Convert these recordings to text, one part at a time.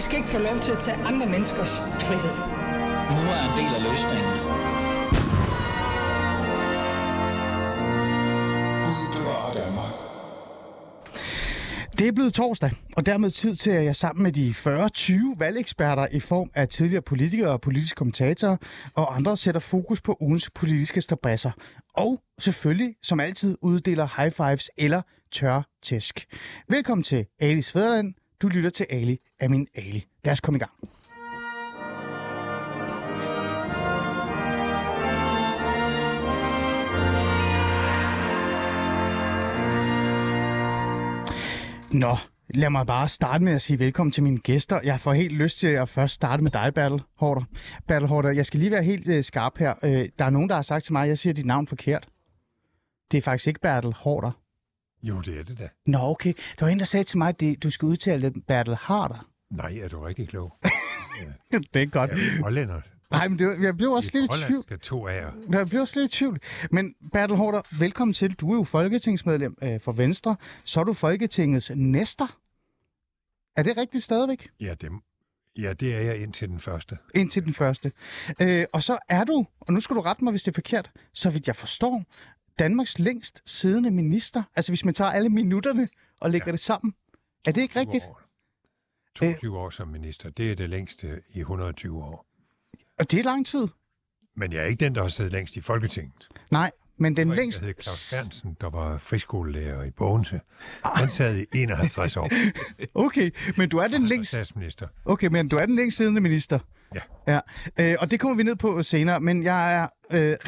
Vi skal ikke få lov til at tage andre menneskers frihed. Nu er en del af løsningen. Det er blevet torsdag, og dermed tid til, at jeg sammen med de 40-20 valgeksperter i form af tidligere politikere og politiske kommentatorer og andre sætter fokus på ugens politiske strabasser. Og selvfølgelig, som altid, uddeler high fives eller tør tæsk. Velkommen til Ali's Fædreland. Du lytter til Ali er min Ali. Lad os komme i gang. Nå, lad mig bare starte med at sige velkommen til mine gæster. Jeg får helt lyst til at først starte med dig, Bertel Haarder. Bertel Haarder, jeg skal lige være helt skarp her. Der er nogen, der har sagt til mig, at jeg siger dit navn forkert. Det er faktisk ikke Bertel Haarder. Jo, det er det da. Nå, okay. Der var en, der sagde til mig, at du skal udtale det Bertel Haarder. Nej, er du rigtig klog? Ja. Det er godt. Hollænder. Nej, men jeg blev også lidt i tvivl. Jeg blev også lidt i tvivl. Men Bertel Haarder, velkommen til. Du er jo folketingsmedlem for Venstre. Så er du Folketingets næster. Er det rigtigt stadigvæk? Ja, det er jeg indtil den første. Indtil den første. Og så er du, og nu skal du rette mig, hvis det er forkert, så vidt jeg forstår, Danmarks længst siddende minister. Altså hvis man tager alle minutterne og lægger det sammen. Er det ikke rigtigt? 22 år som minister, det er det længste i 120 år. Og det er lang tid. Men jeg er ikke den, der har siddet længst i Folketinget. Nej, men den længste... Jeg hed Klaus Kernsen, der var friskolelærer i Bogense. Han sad i 51 år. Okay, men du er den længst... Statsminister. Okay, men du er den længst siddende minister. Ja. Og det kommer vi ned på senere, men jeg er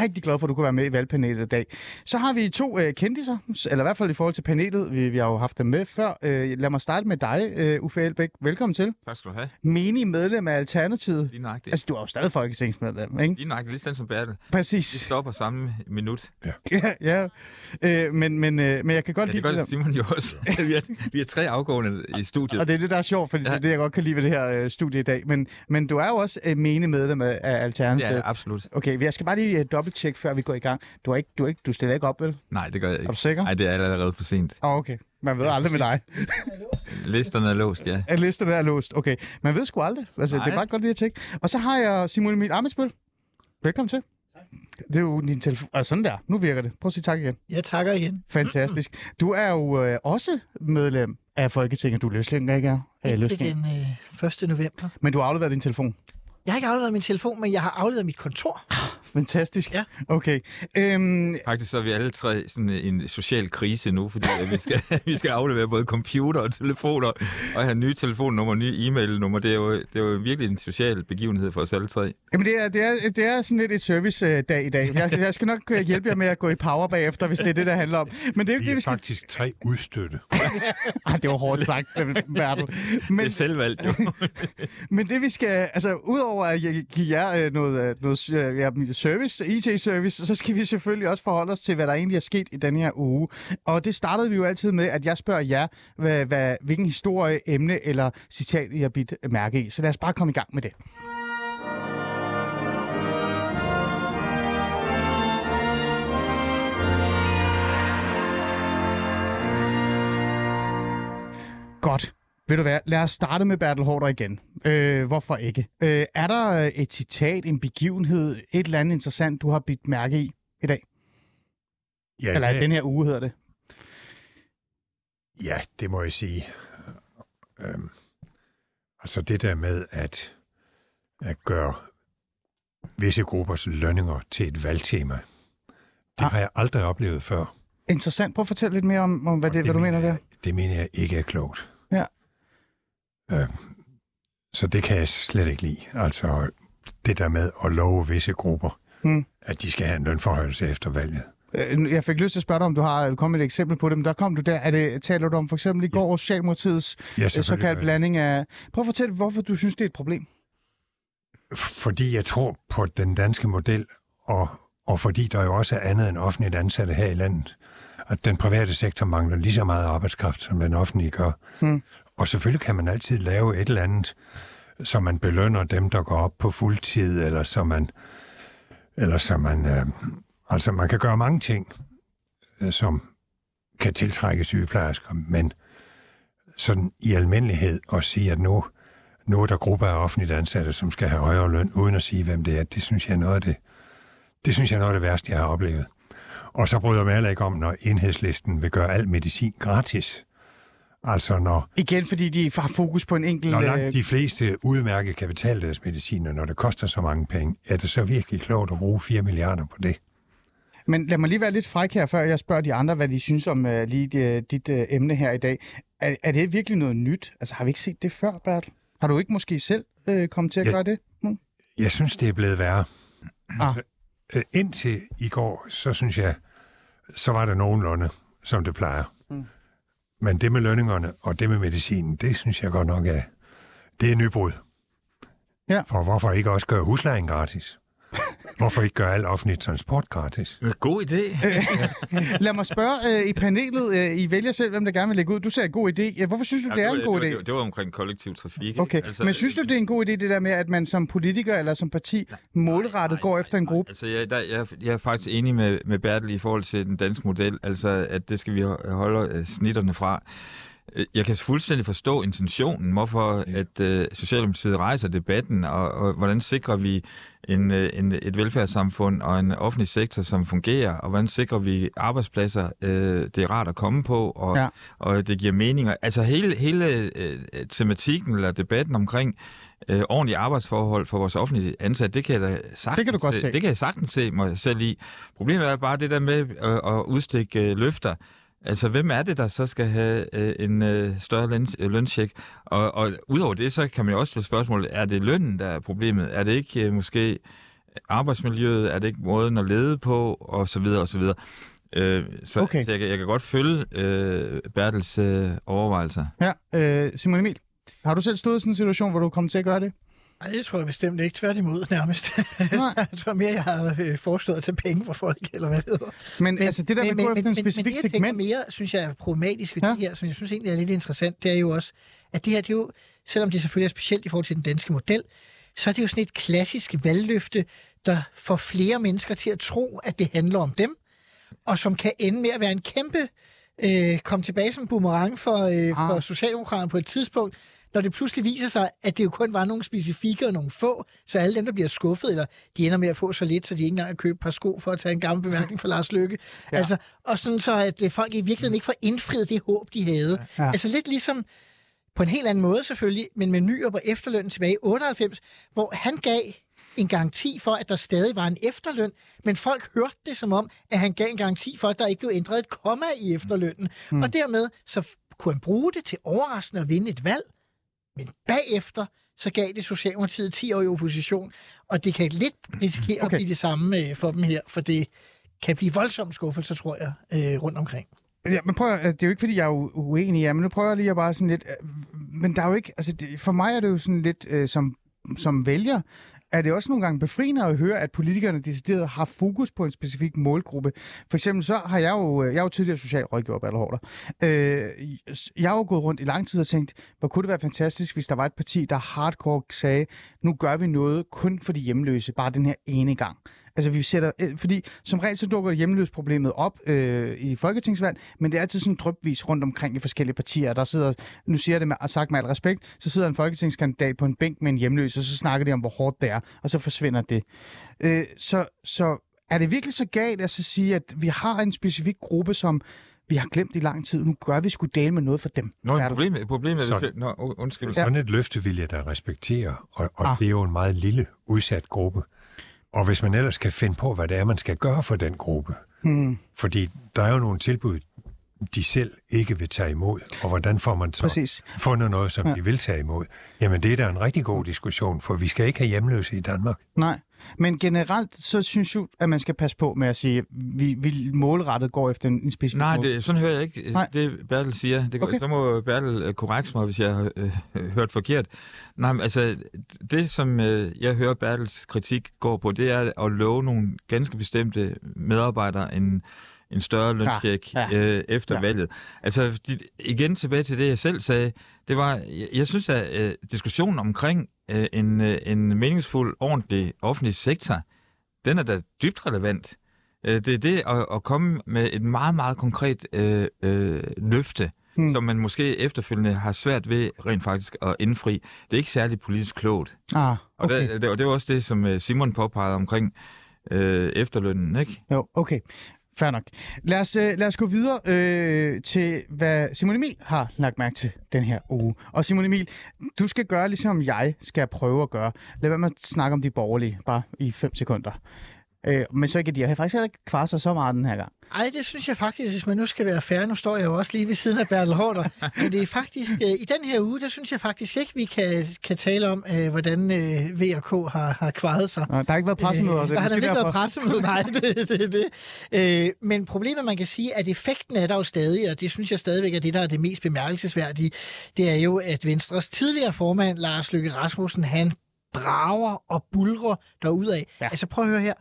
rigtig glad for, at du kunne være med i valgpanelet i dag. Så har vi to kendiser, eller i hvert fald i forhold til panelet. Vi har jo haft dem med før. Lad mig starte med dig, Uffe Elbæk. Velkommen til. Tak skal du have. Menig medlem af Alternativet. Lige nøjagtigt. Altså, du er jo stadig folketingsmedlem, ikke? Lige nøjagtigt, lige sådan som Bertel. Præcis. Vi stopper samme minut. Ja. Men jeg kan godt lide det. Ja, det gør Simon jo også. Vi er tre afgående i studiet. Og det er det, der er sjovt, fordi det er det, jeg godt kan lide ved det her studie i dag. Men du er jo også menig medlem af Alternativet. Ja, absolut. Okay, jeg skal bare lige dobbelttjek, før vi går i gang. Du stiller ikke op, vel? Nej, det gør jeg ikke. Er du sikker? Nej, det er allerede for sent. Okay. Man ved aldrig med dig. Listerne er låst, ja. Listerne er låst, okay. Man ved sgu aldrig. Altså, det er bare godt lige at tjekke. Og så har jeg Simon Emil Ammitzbøll. Velkommen til. Tak. Det er jo din telefon. Sådan der. Nu virker det. Prøv at sige tak igen. Jeg takker igen. Fantastisk. Du er jo også medlem af Folketinget. Du er løslinger, ikke? Den 1. november. Men du har afleveret din telefon. Jeg har ikke afleveret min telefon, men jeg har afleveret mit kontor. Fantastisk. Ja. Okay. Faktisk så er vi alle tre sådan en social krise nu, fordi vi skal aflevere både computer og telefoner, og have nye telefonnummer, nye e-mailnummer. Det er jo virkelig en social begivenhed for os alle tre. Jamen det er sådan lidt et service-dag i dag. Jeg skal nok hjælpe jer med at gå i power bagefter, hvis det er det, der handler om. Men det er jo vi skal... faktisk tre udstøtte. Ej, det var hårdt sagt, Bertel. Men... Det er selvvalgt, jo. Men det vi skal... Altså, udover at give jer noget service, IT-service, så skal vi selvfølgelig også forholde os til, hvad der egentlig er sket i denne her uge. Og det startede vi jo altid med, at jeg spørger jer, hvilken historie, emne eller citat, I har bidt mærke i. Så lad os bare komme i gang med det. Godt. Ved du hvad, lad os starte med Bertel Haarder igen. Hvorfor ikke? Er der et citat, en begivenhed, et eller andet interessant, du har bidt mærke i dag? Ja, eller den her uge hedder det. Ja, det må jeg sige. Altså det der med at gøre visse gruppers lønninger til et valgtema, det har jeg aldrig oplevet før. Interessant. Prøv at fortælle lidt mere om hvad du mener der. Det mener jeg ikke er klogt. Ja. Så det kan jeg slet ikke lide. Altså det der med at love visse grupper, at de skal have en lønforhøjelse efter valget. Jeg fik lyst til at spørge dig, om du har kommet et eksempel på det, men der kom du der. Taler du om for eksempel i går Socialdemokratiets såkaldt blanding af... Prøv at fortælle, hvorfor du synes, det er et problem. Fordi jeg tror på den danske model, og fordi der jo også er andet end offentligt ansatte her i landet. At den private sektor mangler lige så meget arbejdskraft, som den offentlige gør. Og selvfølgelig kan man altid lave et eller andet, så man belønner dem, der går op på fuldtid, eller så man... altså, man kan gøre mange ting, som kan tiltrække sygeplejersker, men sådan i almindelighed at sige, at nu noget der grupper af offentligt ansatte, som skal have højere løn, uden at sige, hvem det er. Det synes jeg er noget af det, værste, jeg har oplevet. Og så bryder jeg mig ikke om, når Enhedslisten vil gøre al medicin gratis. Altså når... Igen, fordi de har fokus på en enkelt... Når langt de fleste udmærkede kapitaldagsmediciner, når det koster så mange penge, er det så virkelig klogt at bruge 4 milliarder på det? Men lad mig lige være lidt fræk her, før jeg spørger de andre, hvad de synes om lige dit emne her i dag. Er det virkelig noget nyt? Altså, har vi ikke set det før, Bertel? Har du ikke måske selv kommet til at gøre det? Mm? Jeg synes, det er blevet værre. Altså, indtil i går, så synes jeg, så var det nogenlunde, som det plejer. Mm. Men det med lønningerne og det med medicinen, det synes jeg godt nok er... Det er nybrud. Ja. For hvorfor ikke også gøre huslejen gratis? Hvorfor ikke gøre al offentlig transport gratis? God idé. Lad mig spørge i panelet. I vælger selv, hvem der gerne vil lægge ud. Du sagde god idé. Hvorfor synes du, det er en god idé? Det var omkring kollektiv trafik. Okay. Altså, men synes du, det er en god idé, det der med, at man som politiker eller som parti målrettet går efter en gruppe? Altså, jeg er faktisk enig med Bertel i forhold til den danske model, altså at det skal vi holde snitterne fra. Jeg kan fuldstændig forstå intentionen, hvorfor at Socialdemokratiet rejser debatten, og hvordan sikrer vi et velfærdssamfund og en offentlig sektor, som fungerer, og hvordan sikrer vi arbejdspladser, det er rart at komme på, og det giver mening. Altså hele tematikken eller debatten omkring ordentlige arbejdsforhold for vores offentlige ansatte, det kan jeg sagtens se mig selv i. Problemet er bare det der med at udstikke løfter. Altså, hvem er det, der så skal have en større løncheck? Og udover det, så kan man jo også stille spørgsmålet, er det lønnen, der er problemet? Er det ikke måske arbejdsmiljøet? Er det ikke måden at lede på? Og så videre, og så videre. Så jeg kan godt følge Bertels overvejelser. Ja, Simon Emil, har du selv stået i sådan en situation, hvor du kom til at gøre det? Nej, det tror jeg bestemt ikke. Tværtimod nærmest. Jeg tror mere, jeg har forestået at tage penge fra folk, eller hvad det hedder. Men altså det der med gå efter en specifik segment... Men det, jeg mere synes jeg er problematisk ved det her, som jeg synes egentlig er lidt interessant, det er jo også, at det her, det er jo, selvom det selvfølgelig er specielt i forhold til den danske model, så er det jo sådan et klassisk valgløfte, der får flere mennesker til at tro, at det handler om dem, og som kan ende med at være en kæmpe kom tilbage som boomerang for Socialdemokraterne på et tidspunkt, når det pludselig viser sig, at det jo kun var nogle specifikke og nogle få, så alle dem, der bliver skuffet, eller de ender med at få så lidt, så de ikke engang kan købe et par sko for at tage en gammel bemærkning fra Lars Løkke. Ja. Altså, og sådan så, at folk i virkeligheden ikke får indfriet det håb, de havde. Ja. Altså lidt ligesom, på en helt anden måde selvfølgelig, men med ny op og efterløn tilbage i 98, hvor han gav en garanti for, at der stadig var en efterløn, men folk hørte det som om, at han gav en garanti for, at der ikke blev ændret et komma i efterlønnen. Mm. Og dermed så kunne han bruge det til overraskende at vinde et valg, men bagefter, så gav det Socialdemokratiet 10 år i opposition, og det kan lidt risikere at blive det samme for dem her, for det kan blive voldsomt skuffelser, tror jeg, rundt omkring. Ja, men prøv, altså, det er jo ikke, fordi jeg er uenig, men nu prøver jeg lige at bare sådan lidt... Men der er jo ikke... Altså, for mig er det jo sådan lidt som vælger, er det også nogle gange befriende at høre, at politikerne decideret har fokus på en specifik målgruppe. For eksempel så har jeg jo tidligere socialrådgiver, Bertel Haarder. Jeg har jo gået rundt i lang tid og tænkt, hvor kunne det være fantastisk, hvis der var et parti, der hardcore sagde, nu gør vi noget kun for de hjemløse, bare den her ene gang. Altså, vi sætter, fordi som regel så dukker hjemløsproblemet op i folketingsvalg, men det er altid sådan drypvis rundt omkring i forskellige partier. Der sidder, nu siger jeg det sagt med al respekt, så sidder en folketingskandidat på en bænk med en hjemløs, og så snakker de om, hvor hårdt det er, og så forsvinder det. Så er det virkelig så galt at så sige, at vi har en specifik gruppe, som vi har glemt i lang tid, nu gør vi sgu dele med noget for dem. Nå, problemet er det. Sådan et løftevilje, der respekterer, og det er jo en meget lille udsat gruppe. Og hvis man ellers kan finde på, hvad det er, man skal gøre for den gruppe. Mm. Fordi der er jo nogle tilbud, de selv ikke vil tage imod. Og hvordan får man så fundet noget, som de vil tage imod? Jamen, det er da en rigtig god diskussion, for vi skal ikke have hjemløse i Danmark. Nej, men generelt, så synes jeg, at man skal passe på med at sige, at vi målrettet går efter en specifik mål. Nej, sådan hører jeg ikke det, Bertel siger. Det, så må Bertel korrekse mig, hvis jeg har hørt forkert. Nej, altså, det som jeg hører Bertels kritik går på, det er at love nogle ganske bestemte medarbejdere en større løncheck efter valget. Altså, igen tilbage til det, jeg selv sagde, det var, jeg synes, at diskussionen omkring en meningsfuld, ordentlig offentlig sektor, den er da dybt relevant. Det er det at komme med et meget, meget konkret løfte, som man måske efterfølgende har svært ved rent faktisk at indfri. Det er ikke særlig politisk klogt. Okay. Og det var også det, som Simon påpegede omkring efterlønnen, ikke? Jo, okay. Fair nok. Lad os gå videre til, hvad Simon Emil har lagt mærke til den her uge. Og Simon Emil, du skal gøre, ligesom jeg skal prøve at gøre. Lad være med at snakke om de borgerlige, bare i 5 sekunder. Men så ikke de har faktisk heller ikke kvarser så meget den her gang. Ej, det synes jeg faktisk, hvis man nu skal være fair. Nu står jeg jo også lige ved siden af Bertel Haarder. Men det er faktisk, i den her uge, der synes jeg faktisk ikke, vi kan tale om, hvordan V&K har kvaret sig. Der har ikke været pressemøder. Der har ikke været pressemøder, nej. Det. Men problemet, man kan sige, at effekten er der jo stadig, og det synes jeg stadigvæk er det, der er det mest bemærkelsesværdige, det er jo, at Venstres tidligere formand, Lars Løkke Rasmussen, han brager og bulrer derudad. Ja. Altså prøv at høre her.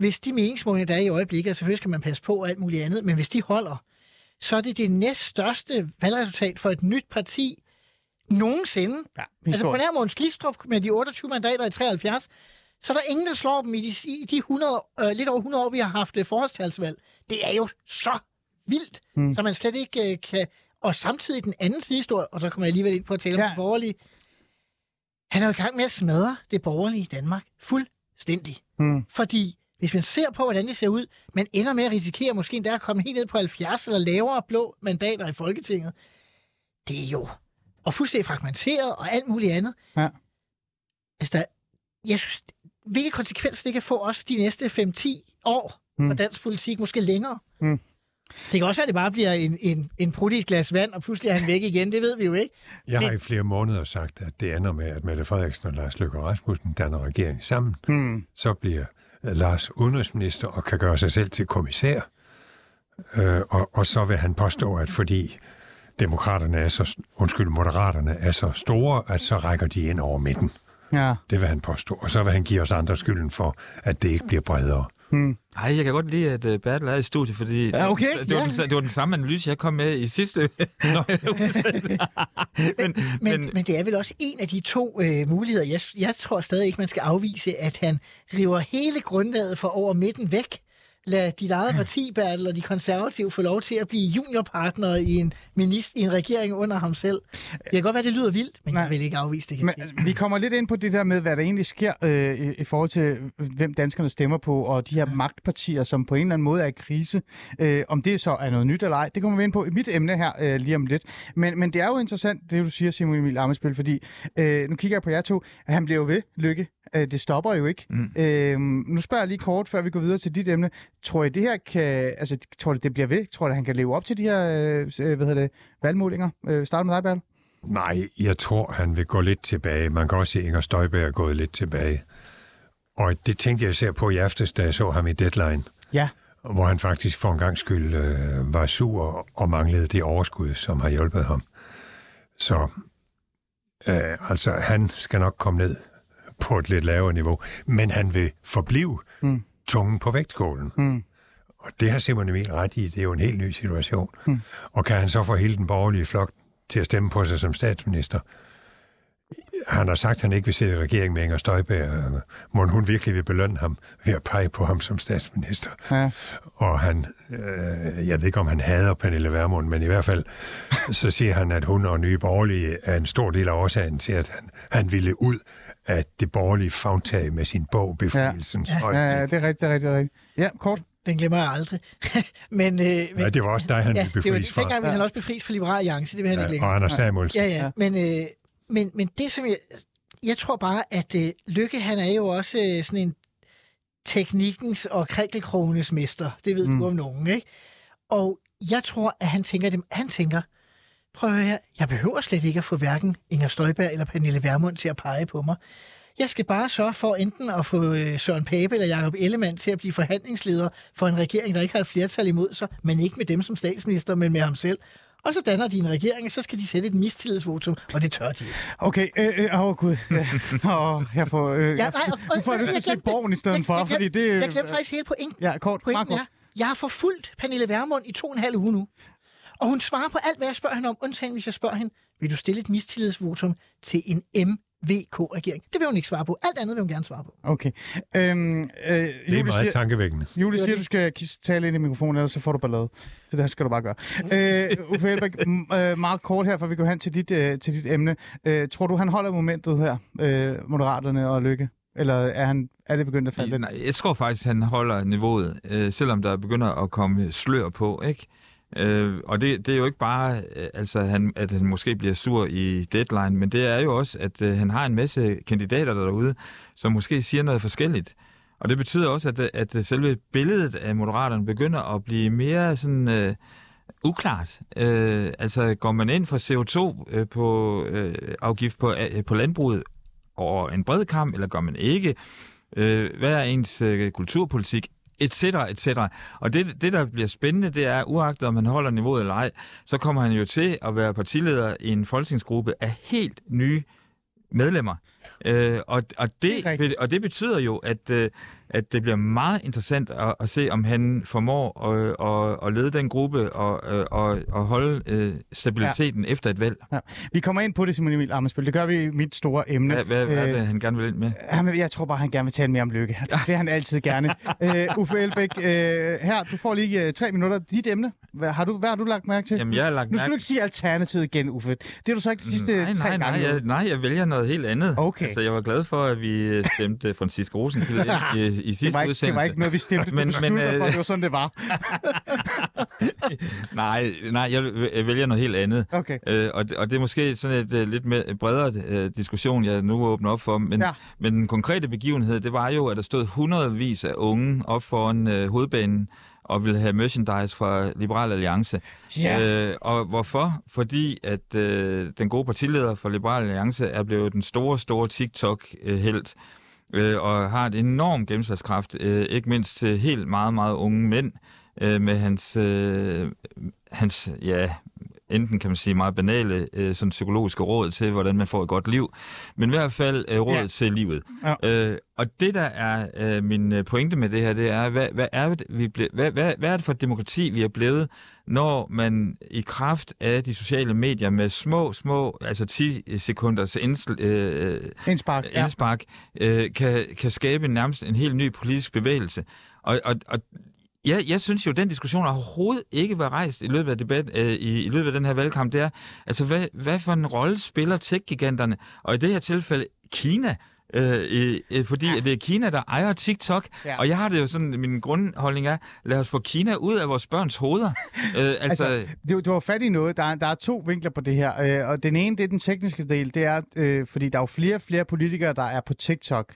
Hvis de meningsmålinger, der er i øjeblikket, selvfølgelig skal man passe på og alt muligt andet, men hvis de holder, så er det det næststørste valgresultat for et nyt parti nogensinde. Ja, altså på nær Mogens Glistrup med de 28 mandater i 73, så er der ingen, der slår dem i de 100, lidt over 100 år, vi har haft forholdstalsvalg. Det er jo så vildt, så man slet ikke kan... Og samtidig den anden historie, og så kommer jeg alligevel ind på at tale om det borgerlige. Han er jo i gang med at smadre det borgerlige i Danmark fuldstændig. Fordi hvis man ser på, hvordan det ser ud, man ender med at risikere måske endda at komme helt ned på 70 eller lavere blå mandater i Folketinget. Det er jo og fuldstændig fragmenteret og alt muligt andet. Ja. Altså, jeg synes, hvilke konsekvenser det kan få også de næste 5-10 år for dansk politik, måske længere. Det kan også være, at det bare bliver en prut i et glas vand, og pludselig er han væk igen. Det ved vi jo ikke. Jeg har i flere måneder sagt, at det ender med, at Mette Frederiksen og Lars Løkke Rasmussen danner regering sammen. Så bliver Lars udenrigsminister og kan gøre sig selv til kommissær. Og så vil han påstå, at fordi Moderaterne er så store, at så rækker de ind over midten. Ja. Det vil han påstå. Og så vil han give os andre skylden for, at det ikke bliver bredere. Ej, jeg kan godt lide, at Bertel er i studiet, fordi det var den samme analyse, jeg kom med i sidste men det er vel også en af de to muligheder. Jeg tror stadig ikke, man skal afvise, at han river hele grundlaget for over midten væk. Lad dit eget parti, Bertel, og de konservative få lov til at blive juniorpartnere i en regering under ham selv. Det kan godt være, det lyder vildt, men jeg vil ikke afvise det. Men, vi kommer lidt ind på det der med, hvad der egentlig sker i forhold til, hvem danskerne stemmer på, og de her magtpartier, som på en eller anden måde er i krise. Om det så er noget nyt eller ej, det kommer vi ind på i mit emne her lige om lidt. Men det er jo interessant, det du siger, Simon Emil Ammitzbøll, fordi nu kigger jeg på jer to, at han bliver jo ved, Lykke. Det stopper jo ikke. Nu spørger jeg lige kort, før vi går videre til dit emne. Tror I, det her kan... Altså, tror I, det bliver ved? Tror I, han kan leve op til de her valgmålinger? Start med dig, Bertel. Nej, jeg tror, han vil gå lidt tilbage. Man kan også se, at Inger Støjberg er gået lidt tilbage. Og det tænkte jeg især på i aftes, da jeg så ham i Deadline. Ja. Hvor han faktisk for en gang skyld var sur og manglede det overskud, som har hjulpet ham. Så han skal nok komme ned på et lidt lavere niveau, men han vil forblive tungen på vægtskålen. Og det har Simon Emil ret i, det er jo en helt ny situation. Og kan han så få hele den borgerlige flok til at stemme på sig som statsminister? Han har sagt, at han ikke vil sidde i regeringen med Inger Støjberg. Må hun virkelig vil belønne ham ved at pege på ham som statsminister? Ja. Og han, jeg ved ikke, om han hader Pernille Vermund, men i hvert fald så siger han, at hun og Nye Borgerlige er en stor del af årsagen til, at han ville ud af det borgerlige fagtag med sin bog Befrielsens Røg. Ja, det er rigtigt. Ja, kort. Den glemmer jeg aldrig. men det var også dig, han ville befries fra. Dengang ville han også befries fra Liberal Alliance, det vil han ikke længere. Og Anders Samuelsen. Ja. Men det, som jeg tror bare, at Lykke, han er jo også sådan en teknikkens og krinkelkrogenes mester. Det ved du om nogen, ikke? Og jeg tror, at han tænker, prøv at høre her, jeg behøver slet ikke at få hverken Inger Støjberg eller Pernille Vermund til at pege på mig. Jeg skal bare sørge for enten at få Søren Pape eller Jakob Ellemann til at blive forhandlingsleder for en regering, der ikke har et flertal imod sig, men ikke med dem som statsminister, men med ham selv. Og så danner de en regering, og så skal de sætte et mistillidsvotum, og det tør de. Okay, gud. Jeg får... nu får jeg lyst til at se Borgen i stedet for, fordi det... Jeg glemte faktisk hele pointen. Ja, kort. Pointen er, jeg har forfulgt Pernille Vermund i 2,5 uge nu. Og hun svarer på alt, hvad jeg spørger hende om, undtagen hvis jeg spørger hende, vil du stille et mistillidsvotum til en VK-regering. Det vil hun ikke svare på. Alt andet vil hun gerne svare på. Okay. Det er Julie meget tankevækkende. Julie siger, at du skal tale ind i mikrofonen, ellers så får du ballade. Så det skal du bare gøre. Uffe Elbæk, meget kort her, for vi går hen til dit emne. Tror du, han holder momentet her, Moderaterne og Løkke? Eller er det begyndt at falde ind? Nej, jeg tror faktisk, han holder niveauet, selvom der begynder at komme slør på, ikke? Og det er jo ikke bare, at han måske bliver sur i Deadline, men det er jo også, at han har en masse kandidater derude, som måske siger noget forskelligt. Og det betyder også, at selve billedet af Moderaterne begynder at blive mere sådan uklart. Går man ind for CO2 på afgift på landbruget over en bred kamp, eller gør man ikke? Hvad er ens kulturpolitik? Et cetera. Og det, der bliver spændende, det er, uagtet om han holder niveauet eller ej, så kommer han jo til at være partileder i en folketingsgruppe af helt nye medlemmer. Det betyder jo, at det bliver meget interessant at se, om han formår at lede den gruppe og holde stabiliteten efter et valg. Ja. Vi kommer ind på det, Simon Emil Ammitzbøll. Det gør vi i mit store emne. Hvad er det, han gerne vil ind med? Jamen, jeg tror bare, han gerne vil tale mere om Løkke. Det vil han altid gerne. Uffe Elbæk, her, du får lige 3 minutter. Dit emne, hvad har du lagt mærke til? Jamen, jeg har lagt mærke. Nu skal du ikke sige Alternativet igen, Uffe. Det har du sagt de sidste 3 gange. Jeg vælger noget helt andet. Okay. Altså, jeg var glad for, at vi stemte Francis Rosenkilde i sidste udsendelse. Det var ikke noget, vi stemte, men det var sådan, det var. nej, jeg vælger noget helt andet. Okay. Og det er måske sådan et lidt mere bredere diskussion, jeg nu åbner op for. Men den konkrete begivenhed, det var jo, at der stod hundredvis af unge op foran hovedbanen og ville have merchandise fra Liberal Alliance. Yeah. Og hvorfor? Fordi at den gode partileder for Liberal Alliance er blevet den store TikTok-helt, og har et enormt gennemslagskraft, ikke mindst til helt meget unge mænd, med hans enten kan man sige meget banale sådan psykologiske råd til, hvordan man får et godt liv, men i hvert fald råd til livet. Ja. Og det, der er min pointe med det her, det er, hvad er det for et demokrati, vi er blevet, når man i kraft af de sociale medier med små, altså 10 sekunders indspark kan skabe nærmest en helt ny politisk bevægelse. Og ja, jeg synes jo, at den diskussion har overhovedet ikke været rejst i løbet af debat, i løbet af den her valgkamp. Det er, altså, hvad for en rolle spiller tech-giganterne? Og i det her tilfælde Kina, fordi det er Kina, der ejer TikTok. Ja. Og jeg har det jo sådan, min grundholdning er, lad os få Kina ud af vores børns hoveder. Du har fat i noget. Der er 2 vinkler på det her. Og den ene, det er den tekniske del. Det er, fordi der er jo flere politikere, der er på TikTok.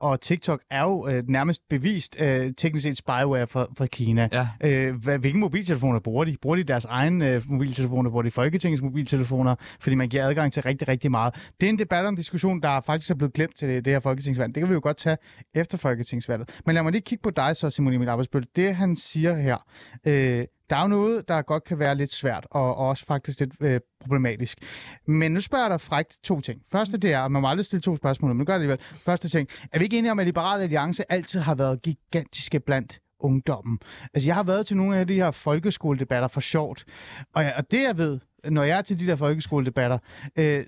Og TikTok er jo nærmest bevist teknisk set spyware fra Kina. Ja. Hvilke mobiltelefoner bruger de? Bruger de deres egne mobiltelefoner? Bruger de Folketingets mobiltelefoner? Fordi man giver adgang til rigtig, rigtig meget. Det er en debat om diskussion, der faktisk er blevet glemt til det her folketingsvalg. Det kan vi jo godt tage efter folketingsvalget. Men lad mig lige kigge på dig så, Simon Emil Ammitzbøll. Det, han siger her, der er jo noget, der godt kan være lidt svært, og også faktisk lidt problematisk. Men nu spørger jeg dig frækt 2 ting. Første, det er, og man må aldrig stille 2 spørgsmål, men nu gør det alligevel. Første ting, er vi ikke enige om, at Liberal Alliance altid har været gigantiske blandt ungdommen? Altså, jeg har været til nogle af de her folkeskoledebatter for sjovt, og det, jeg ved, når jeg er til de der folkeskoledebatter,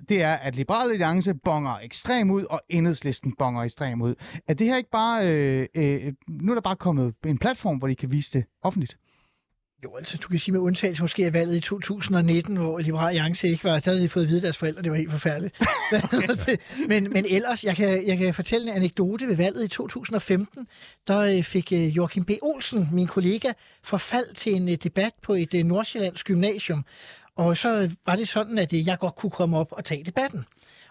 det er, at Liberal Alliance bonger ekstrem ud, og Enhedslisten bonger ekstrem ud. Er det her ikke bare... nu er der bare kommet en platform, hvor de kan vise det offentligt? Jo, altså, du kan sige med undtagelse måske af valget i 2019, hvor Liberal Alliance ikke var... Der havde de fået at vide deres forældre, det var helt forfærdeligt. men ellers, jeg kan fortælle en anekdote ved valget i 2015. Der fik Joachim B. Olsen, min kollega, forfald til en debat på et nordsjællandsk gymnasium. Og så var det sådan, at jeg godt kunne komme op og tage debatten.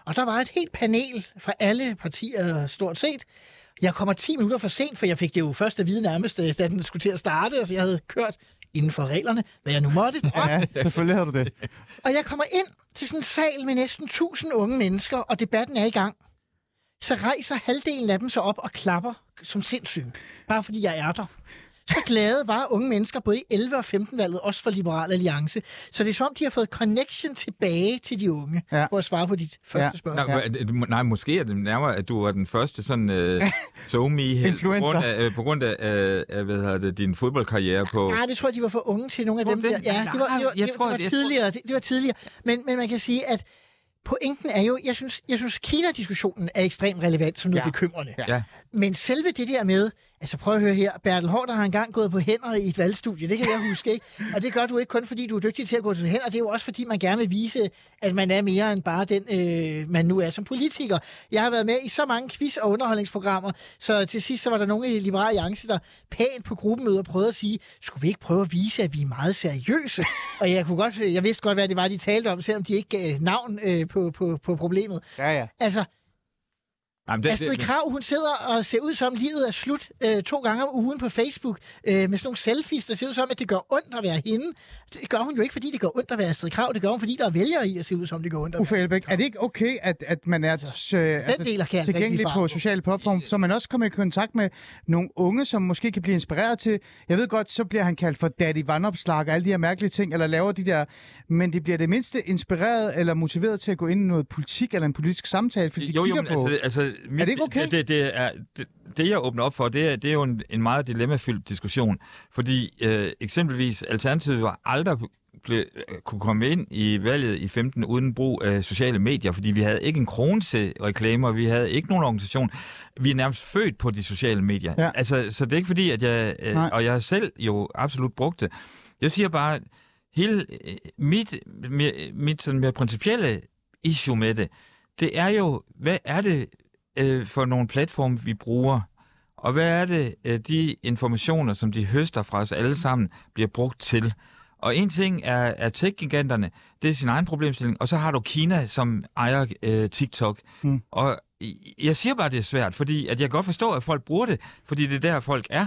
Og der var et helt panel fra alle partier stort set. Jeg kommer 10 minutter for sent, for jeg fik det jo først at vide nærmest, da den skulle til at starte. Altså, jeg havde kørt inden for reglerne, hvad jeg nu måtte. Ja, selvfølgelig havde du det. Og jeg kommer ind til sådan en sal med næsten 1000 unge mennesker, og debatten er i gang. Så rejser halvdelen af dem sig op og klapper som sindssyge, bare fordi jeg er der. Så glade var unge mennesker, både i 11- og 15-valget, også for Liberal Alliance. Så det er som om, de har fået connection tilbage til de unge, for at svare på dit første spørgsmål. Nej, måske er det nærmere, at du var den første sådan SoMe-helt på grund af din fodboldkarriere på... Nej, det tror jeg, de var for unge til nogle af dem der. Ja, det var tidligere. Men man kan sige, at pointen er jo, jeg synes Kina-diskussionen er ekstremt relevant som noget bekymrende. Ja. Men selve det der med, altså prøv at høre her, Bertel Haarder har engang gået på hænder i et valgstudie, det kan jeg huske, ikke? Og det gør du ikke kun, fordi du er dygtig til at gå til hænder, det er jo også, fordi man gerne vil vise, at man er mere end bare den, man nu er som politiker. Jeg har været med i så mange quiz- og underholdningsprogrammer, så til sidst så var der nogle i Liberal Alliance, der pænt på gruppemøder prøvede at sige, skulle vi ikke prøve at vise, at vi er meget seriøse? Og jeg vidste godt, hvad det var, de talte om, selvom de ikke gav navn på problemet. Ja. Altså, Astrid Krag, hun sidder og ser ud som livet er slut 2 gange om ugen på Facebook med sådan nogle selfies, der ser ud som, at det gør ondt at være hende. Det gør hun jo ikke, fordi det gør ondt at være Astrid Krag. Det gør hun, fordi der er vælgere i at se ud som, det gør ondt at være. Uffe Elbæk, er det ikke okay, at man er tilgængelig på sociale platformer, så man også kommer i kontakt med nogle unge, som måske kan blive inspireret til? Jeg ved godt, så bliver han kaldt for Daddy Vandopslag og alle de her mærkelige ting, eller laver de der, men de bliver det mindste inspireret eller motiveret til at gå ind i noget politik eller en politisk samtale, fordi de kigger på... Er det ikke okay? Det jeg åbner op for, det er jo en meget dilemmafyldt diskussion. Fordi eksempelvis Alternativet var aldrig kunne komme ind i valget i 15 uden brug af sociale medier, fordi vi havde ikke en krone til reklamer, vi havde ikke nogen organisation. Vi er nærmest født på de sociale medier. Ja. Altså, så det er ikke fordi, at jeg... og jeg har selv jo absolut brugt det. Jeg siger bare, hele mit sådan mere principielle issue med det er jo, hvad er det for nogle platforme, vi bruger? Og hvad er det, de informationer, som de høster fra os alle sammen, bliver brugt til? Og en ting er tech-giganterne, det er sin egen problemstilling, og så har du Kina, som ejer TikTok. Mm. Og jeg siger bare, det er svært, fordi at jeg godt forstår, at folk bruger det, fordi det er der, folk er.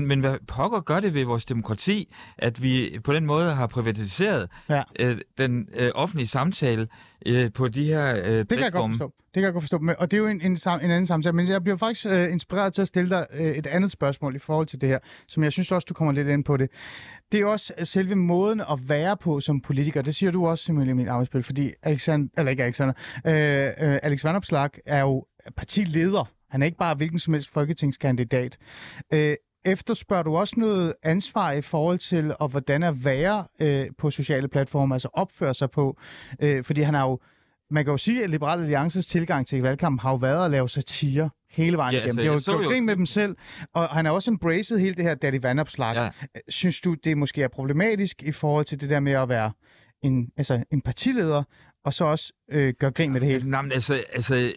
Men hvad pokker gør det ved vores demokrati, at vi på den måde har privatiseret den offentlige samtale på de her det kan jeg godt forstå. Og det er jo en anden samtale. Men jeg bliver faktisk inspireret til at stille dig et andet spørgsmål i forhold til det her, som jeg synes også, du kommer lidt ind på det. Det er også selve måden at være på som politiker. Det siger du også, Simon Emil Ammitzbøll, fordi Alex Vanopslagh er jo partileder. Han er ikke bare hvilken som helst folketingskandidat. Efterspørger du også noget ansvar i forhold til, og hvordan at være på sociale platformer, altså opføre sig på? Fordi han har jo, man kan jo sige, at Liberal Alliances tilgang til valgkampen har jo været at lave satire hele vejen igennem. Altså, det er jo grin med dem selv, og han har også embraced hele det her Daddy Vandopslag. Ja. Synes du, det måske er problematisk i forhold til det der med at være en partileder, og så også gøre grin med det hele? Nå, men altså,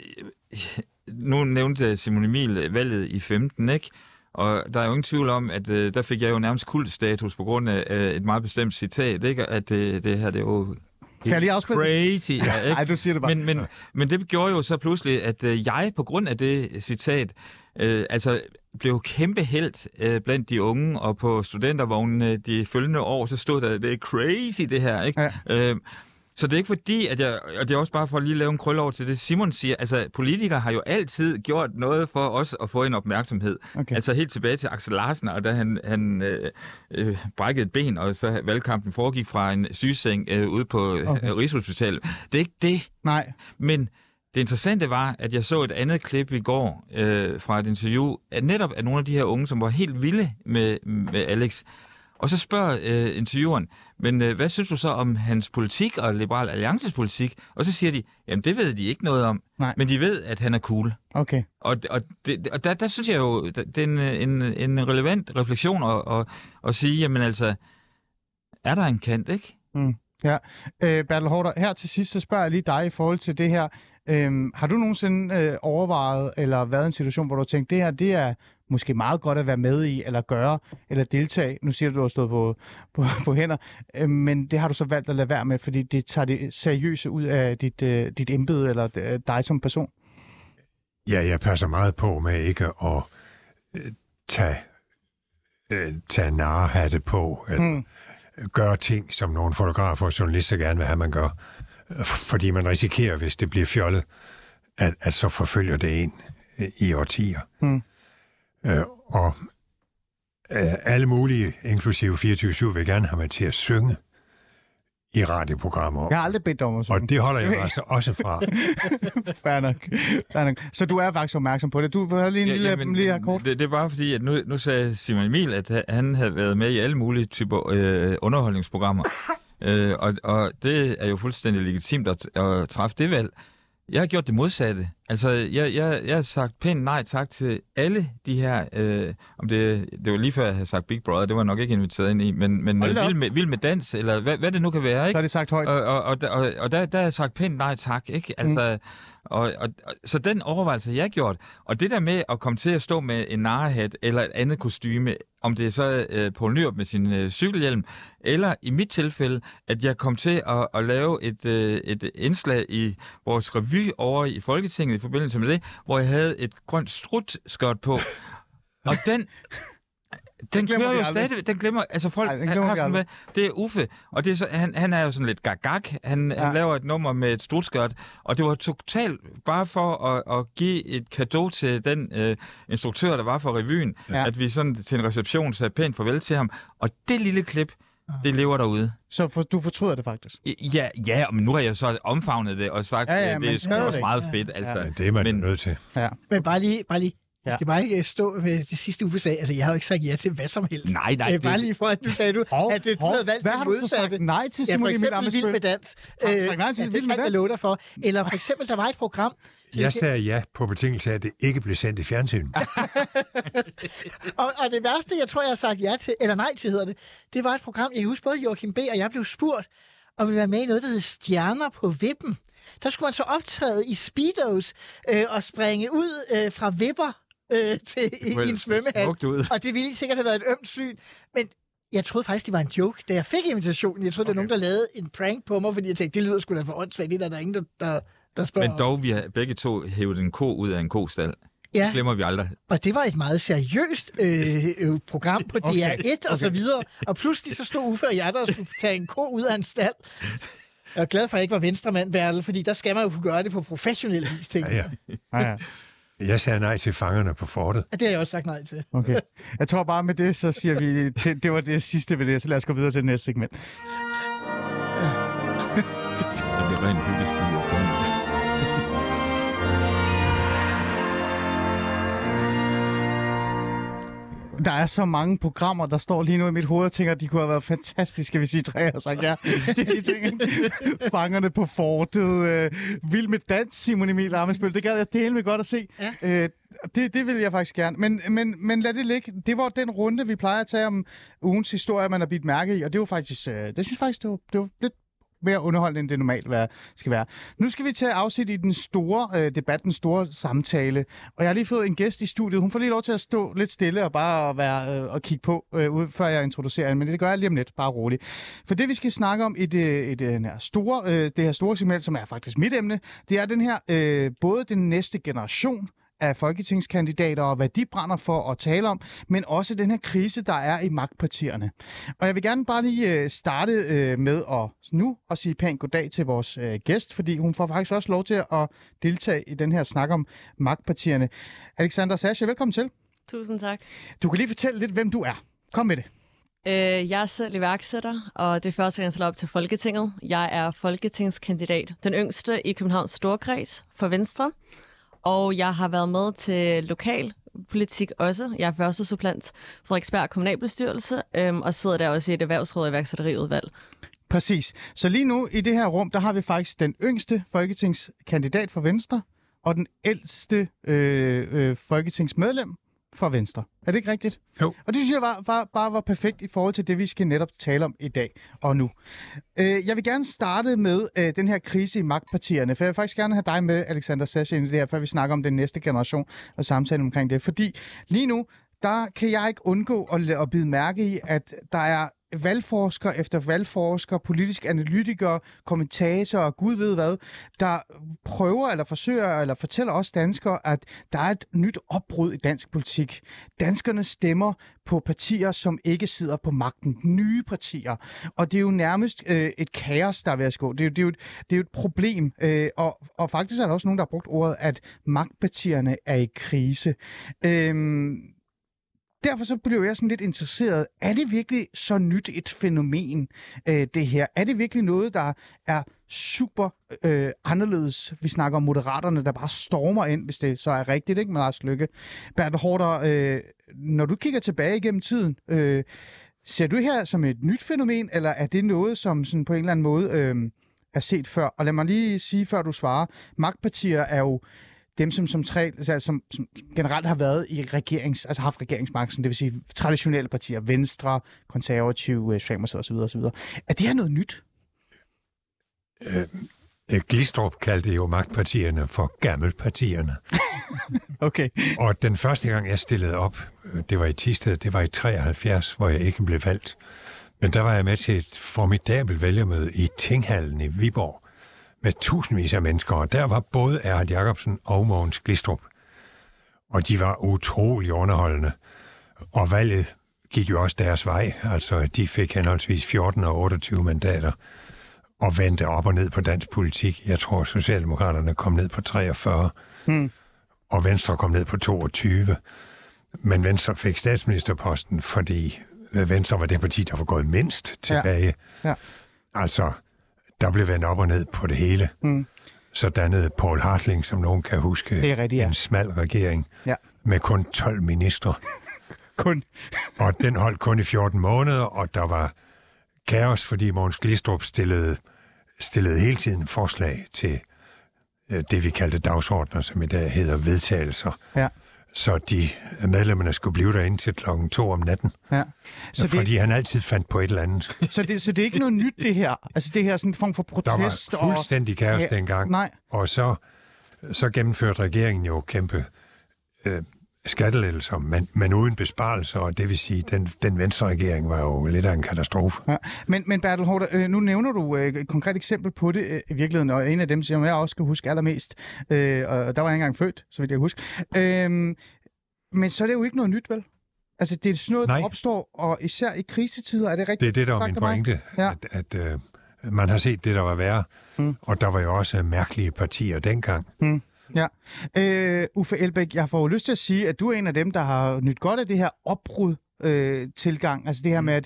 nu nævnte Simon Emil valget i 15, ikke? Og der er jo ingen tvivl om, at der fik jeg jo nærmest kultstatus på grund af et meget bestemt citat, ikke? At det her, det er jo... Skal jeg lige afspille crazy, det? Ja, nej, du siger det bare. Men det gjorde jo så pludselig, at jeg på grund af det citat, blev kæmpe helt blandt de unge, og på studentervognene de følgende år, så stod der, det er crazy det her, ikke? Ja. Så det er ikke fordi, at jeg... Og det er også bare for at lige lave en krølle over til det, Simon siger. Altså, politikere har jo altid gjort noget for os at få en opmærksomhed. Okay. Altså helt tilbage til Axel Larsen, og da han brækkede et ben, og så valgkampen foregik fra en sygeseng ude på Rigshospitalet. Det er ikke det. Nej. Men det interessante var, at jeg så et andet klip i går fra et interview, at netop af nogle af de her unge, som var helt vilde med Alex. Og så spørger intervieweren, men hvad synes du så om hans politik og Liberal Alliances politik? Og så siger de, jamen det ved de ikke noget om, men de ved, at han er cool. Okay. Og der synes jeg jo, det er en relevant refleksion at sige, jamen altså, er der en kant, ikke? Mm. Ja, Bertel Haarder, her til sidst, så spørger jeg lige dig i forhold til det her. Har du nogensinde overvejet eller været i en situation, hvor du har tænkt, det her, det er måske meget godt at være med i, eller gøre, eller deltage? Nu siger du, at du har stået på hænder, men det har du så valgt at lade være med, fordi det tager det seriøse ud af dit embede, eller dig som person? Ja, jeg passer meget på med ikke at tage narrehatte på, eller gøre ting, som nogle fotografer og journalister gerne vil have, man gør. Fordi man risikerer, hvis det bliver fjollet, at så forfølger det en i årtier. Mm. Og alle mulige, inklusive 24/7, vil gerne have mig til at synge i radioprogrammer. Jeg har aldrig bedt om at synge. Og det holder jeg altså også fra. Fair nok. Så du er faktisk opmærksom på det. Du har lige lige her kort. Det er bare fordi, at nu sagde Simon Emil, at han havde været med i alle mulige typer underholdningsprogrammer. Og det er jo fuldstændig legitimt at træffe det valg. Jeg har gjort det modsatte. Altså, jeg har sagt pænt nej tak til alle de her... det var lige før, jeg havde sagt Big Brother. Det var nok ikke inviteret ind i. Men vild med dans, eller hvad det nu kan være. Ikke? Så er det sagt højt. Og der har jeg sagt pænt nej tak. Ikke? Altså, så den overvejelse, jeg har gjort. Og det der med at komme til at stå med en narrehat eller et andet kostyme, om det er så Poul Nyrup med sin cykelhjelm, eller i mit tilfælde, at jeg kom til at lave et indslag i vores revy over i Folketinget i forbindelse med det, hvor jeg havde et grønt strutskørt på. Og den kører jo stadig, den glemmer, altså folk, ej, glemmer har sådan med, det er Uffe, og det er så, han er jo sådan lidt gagag, han laver et nummer med et strutskørt, og det var totalt bare for at give et cadeau til den instruktør, der var for revyen, at vi sådan til en reception sagde pænt farvel til ham, og det lille klip, det lever derude. Så du fortryder det faktisk? Ja, men nu har jeg så omfavnet det og sagt, at det er sgu også meget fedt. Altså. Ja, det er man nødt til. Ja. Men bare lige. Jeg skal bare ikke stå med det sidste Uffe sag. Altså, jeg har jo ikke sagt ja til hvad som helst. Nej. Bare lige for, at nu sagde du, at du havde valgt det modsatte. Nej til Simon Emil Ammitzbøll. Ja, for eksempel Vild med Dans. Nej til Vild med Dans. Det kan jeg love dig for. Eller for eksempel, der var et program. Jeg sagde ja på betingelse af, at det ikke blev sendt i fjernsyn. og det værste, jeg tror, jeg har sagt ja til, eller nej til hedder det, det var et program, jeg husker både Joachim B. og jeg blev spurgt, om vi var med i noget, der hed Stjerner på Vippen. Der skulle man så optræde i speedos og springe ud fra vipper i en svømmehal. Og det ville sikkert have været et ømt syn. Men jeg troede faktisk, det var en joke, da jeg fik invitationen. Jeg troede, det var nogen, der lavede en prank på mig, fordi jeg tænkte, det lyder sgu da for åndssvagt. Det er der ingen, der spørger. Men dog, vi har begge to hævet en ko ud af en kostal. Ja. Det glemmer vi aldrig. Og det var et meget seriøst program på DR1 og så videre. Og pludselig så stod Uffe og jeg, der skulle tage en ko ud af en stald. Jeg er glad for, at jeg ikke var venstremand, Bertel, fordi der skal man jo kunne gøre det på professionel vis, tænker jeg. Ja. Jeg sagde nej til Fangerne på Fortet. Det har jeg også sagt nej til. Okay. Jeg tror bare med det, så siger vi, det var det sidste ved det, så lad os gå videre til det næste segment. Det bliver rent hyggelig. Der er så mange programmer, der står lige nu i mit hoved og tænker, at de kunne have været fantastiske, hvis I tre har sagt ja til de ting. Fangerne på Fortet, Vild med Dans, Simon Emil Ammitzbøll. Det gad jeg dele med godt at se. Ja. Det vil jeg faktisk gerne. Men lad det ligge. Det var den runde, vi plejer at tage om ugens historie, man har bidt mærke i. Og det var faktisk, det var lidt mere underholdende, end det normalt skal være. Nu skal vi tage afsæt i den store debat, den store samtale. Og jeg har lige fået en gæst i studiet. Hun får lige lov til at stå lidt stille og bare være og kigge på, før jeg introducerer hende. Men det gør jeg lige om lidt. Bare roligt. For det, vi skal snakke om i det her store segment, som er faktisk mit emne, det er den her, både den næste generation af folketingskandidater og hvad de brænder for at tale om, men også den her krise, der er i magtpartierne. Og jeg vil gerne bare lige starte med at sige pænt goddag til vores gæst, fordi hun får faktisk også lov til at deltage i den her snak om magtpartierne. Alexander Sascha, velkommen til. Tusind tak. Du kan lige fortælle lidt, hvem du er. Kom med det. Jeg er selv iværksætter, og det er første gang, jeg taler op til Folketinget. Jeg er folketingskandidat, den yngste i Københavns Storkreds for Venstre. Og jeg har været med til lokalpolitik også. Jeg er første supplant for Frederiksberg Kommunalbestyrelse, og sidder der også i et erhvervsråd og iværksætteriudvalg. Præcis. Så lige nu i det her rum, der har vi faktisk den yngste folketingskandidat for Venstre, og den ældste folketingsmedlem for Venstre. Er det ikke rigtigt? Jo. Og det synes jeg bare var perfekt i forhold til det, vi skal netop tale om i dag og nu. Jeg vil gerne starte med den her krise i magtpartierne, for jeg vil faktisk gerne have dig med, Alexander Sascha, ind i det her, før vi snakker om den næste generation og samtalen omkring det. Fordi lige nu, der kan jeg ikke undgå at bide mærke i, at der er valgforskere efter valgforskere, politiske analytikere, kommentatorer og gud ved hvad, der prøver eller forsøger eller fortæller os danskere, at der er et nyt opbrud i dansk politik. Danskerne stemmer på partier, som ikke sidder på magten. Nye partier. Og det er jo nærmest et kaos, der er ved at gå. Det er jo et problem. Og faktisk er der også nogen, der har brugt ordet, at magtpartierne er i krise. Derfor så blev jeg sådan lidt interesseret. Er det virkelig så nyt et fænomen, det her? Er det virkelig noget, der er super anderledes? Vi snakker om Moderaterne, der bare stormer ind, hvis det så er rigtigt, ikke med Lars Løkke? Bertel Haarder, når du kigger tilbage igennem tiden, Ser du her som et nyt fænomen, eller er det noget, som sådan på en eller anden måde er set før? Og lad mig lige sige, før du svarer, magtpartier er jo dem, som generelt har været i haft regeringsmagten, det vil sige traditionelle partier, Venstre, Konservative, Socialdemokratiet osv. Er det her noget nyt? Glistrup kaldte jo magtpartierne for gammelpartierne. Okay. Og den første gang, jeg stillede op, det var i Thisted, det var i 73, hvor jeg ikke blev valgt. Men der var jeg med til et formidabelt vælgermøde i Tinghallen i Viborg med tusindvis af mennesker, og der var både Erhard Jacobsen og Mogens Glistrup. Og de var utrolig underholdende. Og valget gik jo også deres vej, altså de fik henholdsvis 14 og 28 mandater. Og vendte op og ned på dansk politik. Jeg tror, Socialdemokraterne kom ned på 43, og Venstre kom ned på 22. Men Venstre fik statsministerposten, fordi Venstre var det parti, der var gået mindst tilbage. Ja. Ja. Altså, der blev vendt op og ned på det hele. Mm. Så dannede Poul Hartling, som nogen kan huske, en smal regering med kun 12 ministre. Kun. Og den holdt kun i 14 måneder, og der var kaos, fordi Mogens Glistrup stillede hele tiden forslag til det, vi kaldte dagsordner, som i dag hedder vedtagelser. Ja. Så de medlemmerne skulle blive derinde til 2:00 om natten. Ja. Så fordi han altid fandt på et eller andet. Så det er ikke noget nyt, det her? Altså det her sådan en form for protest? Der var fuldstændig kaos dengang. Nej. Og så gennemførte regeringen jo kæmpe skattelettelser, men uden besparelser, og det vil sige, den venstre regering var jo lidt af en katastrofe. Ja, men Bertel Haarder, nu nævner du et konkret eksempel på det i virkeligheden, og en af dem, som jeg også kan huske allermest, og der var jeg engang født, så vidt jeg husker. Men så er det jo ikke noget nyt, vel? Altså, det er sådan noget, der opstår, og især i krisetider, er det rigtigt? Det er det, der var min pointe, at man har set det, der var værre, og der var jo også mærkelige partier dengang. Mm. Ja. Uffe Elbæk, jeg får lyst til at sige, at du er en af dem, der har nyt godt af det her opbrud-tilgang. Altså det her med,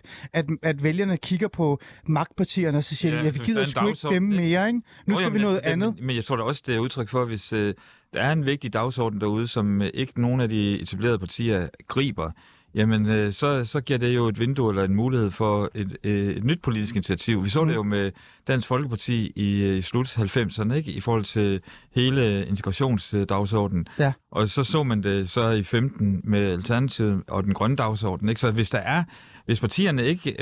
at vælgerne kigger på magtpartierne, og så siger de, at vi gider sgu ikke dem mere, ikke? Nu skal vi noget andet. Men jeg tror da også, det er udtryk for, hvis der er en vigtig dagsorden derude, som ikke nogen af de etablerede partier griber, jamen så giver det jo et vindue eller en mulighed for et nyt politisk initiativ. Vi så det jo med Dansk Folkeparti i slut 90'erne, ikke? I forhold til hele integrationsdagsordenen. Ja. Og så man det så i 15 med Alternativet og den grønne dagsorden, ikke? Så hvis partierne ikke,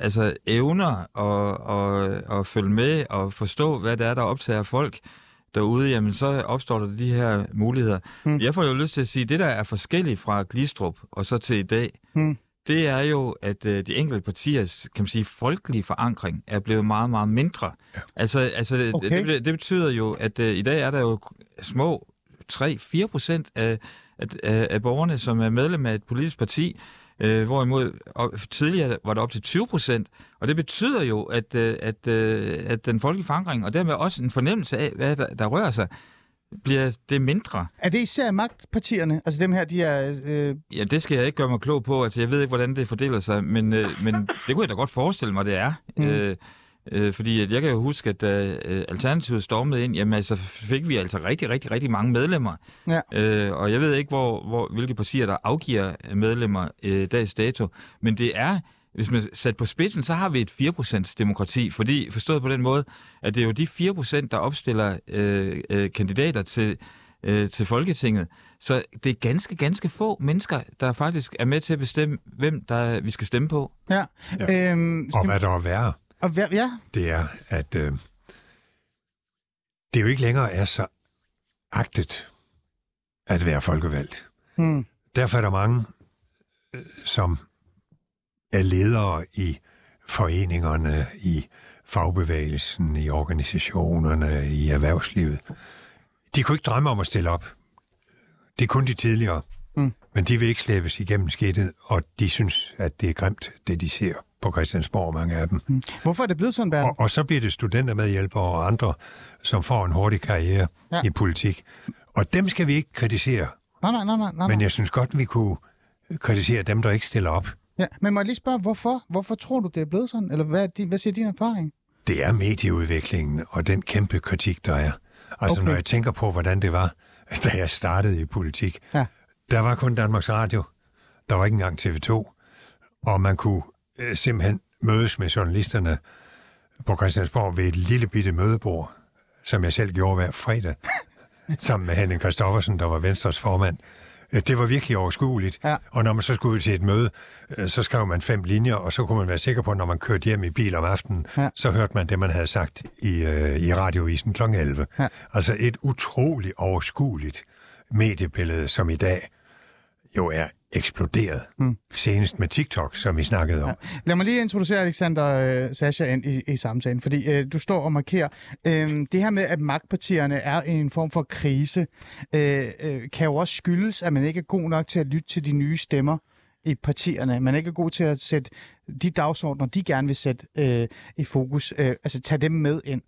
altså evner at følge med og forstå, hvad det er, der optager folk derude, jamen så opstår der de her muligheder. Mm. Jeg får jo lyst til at sige, at det, der er forskelligt fra Glistrup og så til i dag, det er jo, at de enkelte partiers, kan man sige, folkelige forankring er blevet meget, meget mindre. Ja. Altså okay. det betyder jo, at i dag er der jo små 3-4% af borgerne, som er medlem af et politisk parti, hvorimod tidligere var det op til 20%, og det betyder jo, at den folkelige forankring, og dermed også en fornemmelse af, hvad der rører sig, bliver det mindre. Er det især magtpartierne? Altså dem her, de er... Ja, det skal jeg ikke gøre mig klog på. Altså, jeg ved ikke, hvordan det fordeler sig, men det kunne jeg da godt forestille mig, det er. Fordi at jeg kan jo huske, at Alternativet stormede ind, jamen altså fik vi altså rigtig mange medlemmer. Ja. Og jeg ved ikke, hvilke partier, der afgiver medlemmer dags dato. Men det er, hvis man sat på spidsen, så har vi et 4% demokrati. Fordi forstået på den måde, at det er jo de 4%, der opstiller kandidater til Folketinget. Så det er ganske få mennesker, der faktisk er med til at bestemme, hvem der vi skal stemme på. Ja. Ja. Og hvad der er værre. Det er, at det jo ikke længere er så agtet at være folkevalgt. Mm. Derfor er der mange, som er ledere i foreningerne, i fagbevægelsen, i organisationerne, i erhvervslivet. De kunne ikke drømme om at stille op. Det kunne de tidligere. Mm. Men de vil ikke slæbes igennem skidtet, og de synes, at det er grimt, det de ser på Christiansborg, mange af dem. Mm. Hvorfor er det blevet sådan, Bertel? Og så bliver det studentermedhjælpere og andre, som får en hurtig karriere i politik. Og dem skal vi ikke kritisere. Nej. Men jeg synes godt, vi kunne kritisere dem, der ikke stiller op. Ja, men må jeg lige spørge, hvorfor? Hvorfor tror du, det er blevet sådan? Eller hvad siger din erfaring? Det er medieudviklingen og den kæmpe kritik, der er. Altså, når jeg tænker på, hvordan det var, da jeg startede i politik, der var kun Danmarks Radio. Der var ikke engang TV2. og man kunne simpelthen mødes med journalisterne på Christiansborg ved et lille bitte mødebord, som jeg selv gjorde hver fredag, sammen med Henning Christoffersen, der var Venstres formand. Det var virkelig overskueligt, ja. Og når man så skulle ud til et møde, så skrev man 5 linjer, og så kunne man være sikker på, at når man kørte hjem i bil om aftenen, ja. Så hørte man det, man havde sagt i radioavisen kl. 11. Ja. Altså et utroligt overskueligt mediebillede, som i dag jo er eksploderet. Mm. Senest med TikTok, som vi snakkede om. Ja. Lad mig lige introducere Alexander Sascha ind i samtalen, fordi du står og markerer. Det her med, at magtpartierne er i en form for krise, kan jo også skyldes, at man ikke er god nok til at lytte til de nye stemmer i partierne. Man er ikke god til at sætte de dagsordner, de gerne vil sætte i fokus. Altså tage dem med ind.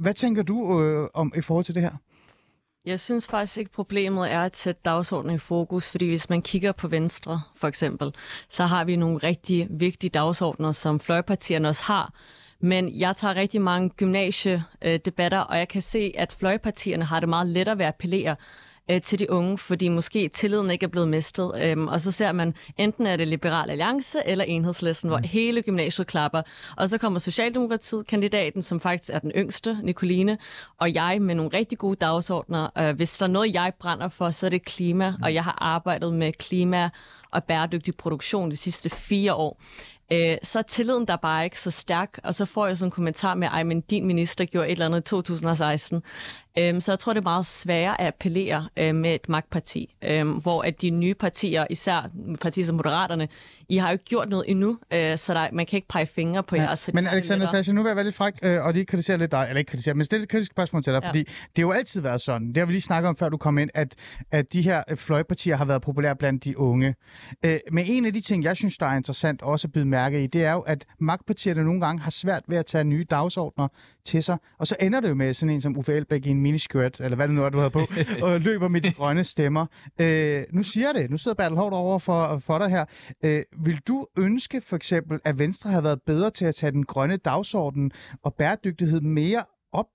Hvad tænker du om i forhold til det her? Jeg synes faktisk ikke, problemet er at sætte dagsordenen i fokus, fordi hvis man kigger på Venstre for eksempel, så har vi nogle rigtig vigtige dagsordner, som fløjpartierne også har. Men jeg tager rigtig mange gymnasiedebatter, og jeg kan se, at fløjpartierne har det meget lettere ved at appellere til de unge, fordi måske tilliden ikke er blevet mistet. Og så ser man, enten er det Liberal Alliance eller Enhedslisten, hvor hele gymnasiet klapper. Og så kommer Socialdemokratiet, kandidaten, som faktisk er den yngste, Nicoline, og jeg med nogle rigtig gode dagsordner. Hvis der er noget, jeg brænder for, så er det klima, og jeg har arbejdet med klima og bæredygtig produktion de sidste 4 år. Så er tilliden der bare ikke så stærk, og så får jeg sådan en kommentar med, ej, men din minister gjorde et eller andet i 2016. Så jeg tror, det er meget sværere at appellere med et magtparti, hvor at de nye partier, især partier som Moderaterne, I har jo ikke gjort noget endnu, så man kan ikke pege fingre på jer. Ja. Men Alexander Sascha, nu vil jeg være lidt fræk og lige kritisere lidt dig, eller ikke kritisere, men stille et kritisk spørgsmål til dig, ja. Fordi det har jo altid været sådan, det har vi lige snakket om, før du kom ind, at de her fløjpartier har været populære blandt de unge. Men en af de ting, jeg synes, der er interessant også at bide mærke i, det er jo, at magtpartierne nogle gange har svært ved at tage nye dagsordner til sig, og så ender det jo med sådan en som Uffe Elbæk i en miniskørt, eller hvad det nu er, du havde på, og løber med de grønne stemmer. Nu sidder Bertel Haarder over for dig her. Vil du ønske for eksempel, at Venstre havde været bedre til at tage den grønne dagsorden og bæredygtighed mere op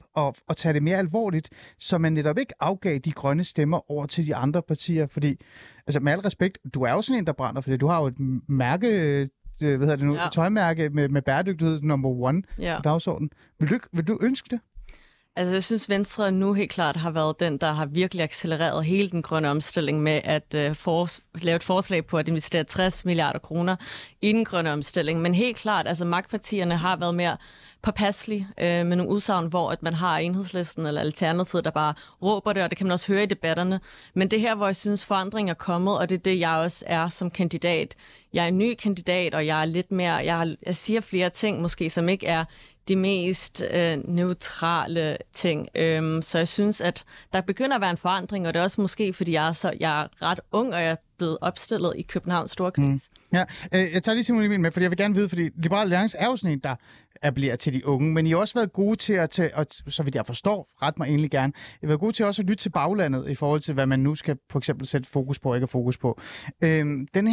og tage det mere alvorligt, så man netop ikke afgav de grønne stemmer over til de andre partier? Fordi, altså med al respekt, du er jo sådan en, der brænder for det. Du har jo et mærke... tøjmærke med bæredygtighed number 1 på dagsordenen. Vil du ønske det? Altså, jeg synes, Venstre nu helt klart har været den, der har virkelig accelereret hele den grønne omstilling med at lave et forslag på at investere 60 milliarder kroner i den grønne omstilling. Men helt klart, altså magtpartierne har været mere påpasselige med nogle udsagn, hvor at man har Enhedslisten eller Alternativet, der bare råber det, og det kan man også høre i debatterne. Men det her, hvor jeg synes, forandring er kommet, og det er det, jeg også er som kandidat. Jeg er en ny kandidat, og jeg er lidt mere, jeg siger flere ting måske, som ikke er de mest neutrale ting. Så jeg synes, at der begynder at være en forandring, og det er også måske, fordi jeg er ret ung, og jeg er blevet opstillet i Københavns Storkreds. Mm. Ja, jeg tager lige Simon Emil med, fordi jeg vil gerne vide, fordi Liberal Alliance er jo sådan en, der appellerer til de unge, men I har også været gode til at, så vidt jeg forstår, ret mig egentlig gerne, I har været gode til også at lytte til baglandet i forhold til, hvad man nu skal for eksempel sætte fokus på og ikke fokus på. Den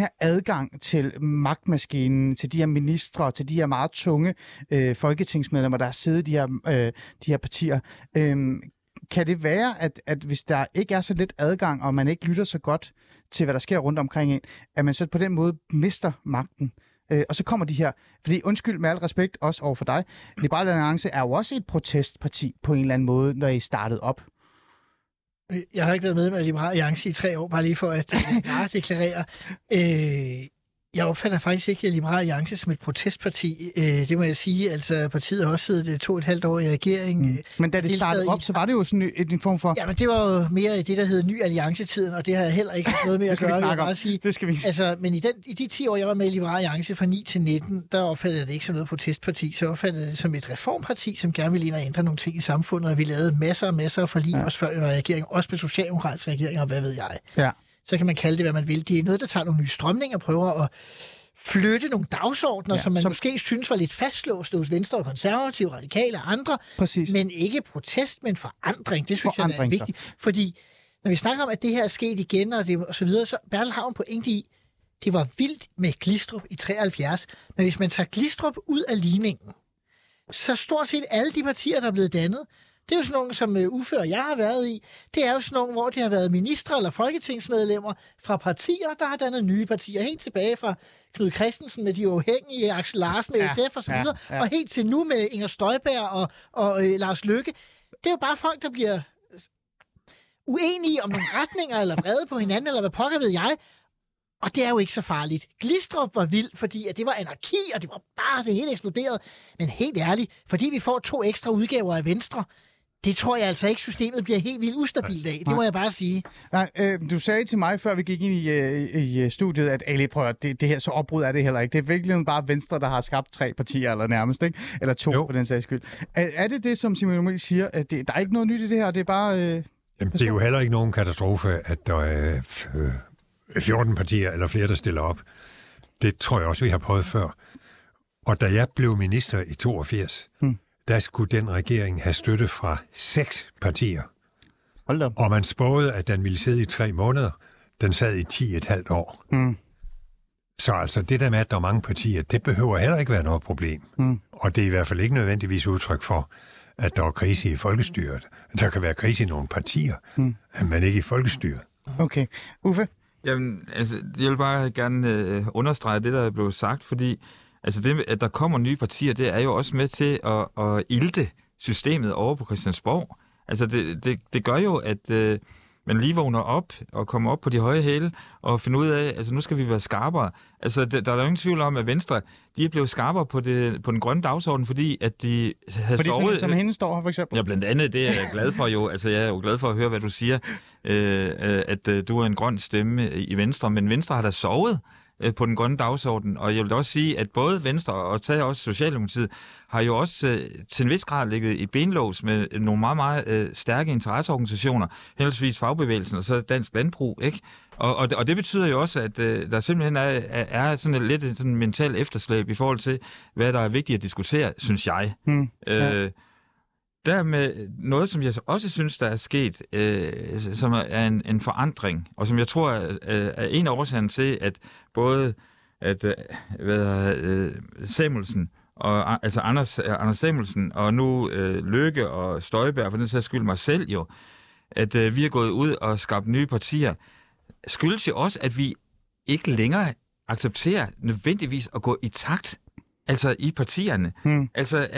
her adgang til magtmaskinen, til de her ministre, til de her meget tunge folketingsmedlemmer, der har siddet i de her partier. Kan det være, at hvis der ikke er så lidt adgang, og man ikke lytter så godt til, hvad der sker rundt omkring en, at man så på den måde mister magten? Og så kommer de her, fordi undskyld med al respekt også over for dig, Liberal Alliance er jo også et protestparti på en eller anden måde, når I startede op. Jeg har ikke været med Liberal Alliance i 3 år, bare lige for at deklarere. Jeg opfatter faktisk ikke Liberal Alliance som et protestparti. Det må jeg sige. Altså, partiet har også siddet 2,5 år i regeringen. Mm. Men da det startede op, så var det jo sådan en form for... Ja, men det var jo mere det, der hed Ny Alliance-tiden, og det har jeg heller ikke noget med at gøre. Det skal vi ikke snakke om. Men i de 10 år, jeg var med i Liberal Alliance fra 9-19, der opfattede jeg det ikke som noget protestparti. Så opfattede jeg det som et reformparti, som gerne ville ind og ændre nogle ting i samfundet, og vi lavede masser af forlig, også før jeg var i regeringen, også med socialdemokratiske regeringer, og hvad ved jeg. Ja. Så kan man kalde det, hvad man vil. Det er noget, der tager nogle nye strømninger og prøver at flytte nogle dagsordner, som måske synes var lidt fastlåste hos Venstre og Konservative, Radikale og andre. Præcis. Men ikke protest, men forandring. Det synes jeg er vigtigt. Fordi når vi snakker om, at det her er sket igen og så videre, så Bertel har en pointe i, det var vildt med Glistrup i 73. Men hvis man tager Glistrup ud af ligningen, så stort set alle de partier, der er blevet dannet, Det er jo sådan nogle, som Uffe og jeg har været i. Det er jo sådan nogle, hvor det har været ministre eller folketingsmedlemmer fra partier, der har dannet nye partier. Helt tilbage fra Knud Christensen med de uafhængige, Axel Larsen med SF osv. Ja. Og helt til nu med Inger Støjberg og Lars Løkke. Det er jo bare folk, der bliver uenige om nogle retninger, eller vrede på hinanden, eller hvad pokker ved jeg. Og det er jo ikke så farligt. Glistrup var vild, fordi at det var anarki, og det var bare det hele eksploderet. Men helt ærligt, fordi vi får 2 ekstra udgaver af Venstre, det tror jeg altså ikke, systemet bliver helt vildt ustabilt af. Det må jeg bare sige. Nej, du sagde til mig, før vi gik ind i studiet, at Ali, prøv at det her, så opbrud er det heller ikke. Det er virkelig bare Venstre, der har skabt 3 partier, eller nærmest, ikke? Eller 2, jo, for den sags skyld. Er det, som Simon Emil siger, at der er ikke noget nyt i det her, det er bare... Jamen, det er jo heller ikke nogen katastrofe, at der er 14 partier eller flere, der stiller op. Det tror jeg også, vi har prøvet før. Og da jeg blev minister i 82, der skulle den regering have støtte fra 6 partier. Hold da. Og man spåede, at den ville sidde i 3 måneder. Den sad i 10,5 år. Mm. Så altså det der med, at der er mange partier, det behøver heller ikke være noget problem. Mm. Og det er i hvert fald ikke nødvendigvis udtryk for, at der er krise i folkestyret. Der kan være krise i nogle partier, men ikke i folkestyret. Okay. Uffe? Jamen, altså, jeg vil bare gerne understrege det, der blev sagt, fordi altså det, at der kommer nye partier, det er jo også med til at ilte systemet over på Christiansborg. Altså, det gør jo, at man lige vågner op og kommer op på de høje hæle og finder ud af, altså nu skal vi være skarpere. Altså, der er jo ingen tvivl om, at Venstre, de er blevet skarpere på den grønne dagsorden, fordi at de havde fordi stået... Fordi som hende står her, for eksempel? Ja, blandt andet, det er jeg glad for jo. Altså, jeg er jo glad for at høre, hvad du siger, at du er en grøn stemme i Venstre, men Venstre har da sovet på den grønne dagsorden, og jeg vil også sige, at både Venstre og også Socialdemokratiet har jo også til en vis grad ligget i benlås med nogle meget, meget stærke interesseorganisationer, henholdsvis fagbevægelsen og så Dansk Landbrug, ikke? Og det betyder jo også, at der simpelthen er sådan lidt en mental efterslæb i forhold til, hvad der er vigtigt at diskutere, synes jeg. Der med noget, som jeg også synes, der er sket, som er en forandring, og som jeg tror er en af årsagerne til, at både Samuelsen og altså Anders Samuelsen og nu Løkke og Støjberg, for den sags skyld mig selv jo, at vi er gået ud og skabt nye partier, skyldes jo også, at vi ikke længere accepterer nødvendigvis at gå i takt. Altså i partierne. Altså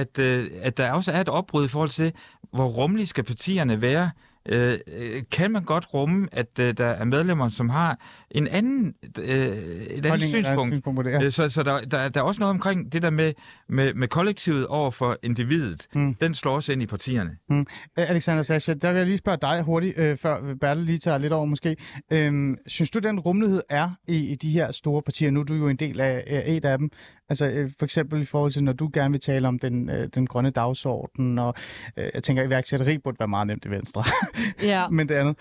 at der også er et opbrud i forhold til, hvor rummelige skal partierne være. Kan man godt rumme, at der er medlemmer, som har en anden, et andet synspunkt? Så der er også noget omkring det der med kollektivet over for individet. Den slår sig ind i partierne. Alexander Sascha, der vil jeg lige spørge dig hurtigt, før Bertel lige tager lidt over måske. Synes du, den rummelighed er i de her store partier? Nu er du jo en del af et af dem. Altså for eksempel i forhold til, når du gerne vil tale om den grønne dagsorden, og jeg tænker, at iværksætteri burde være meget nemt i Venstre. Ja. Men det andet.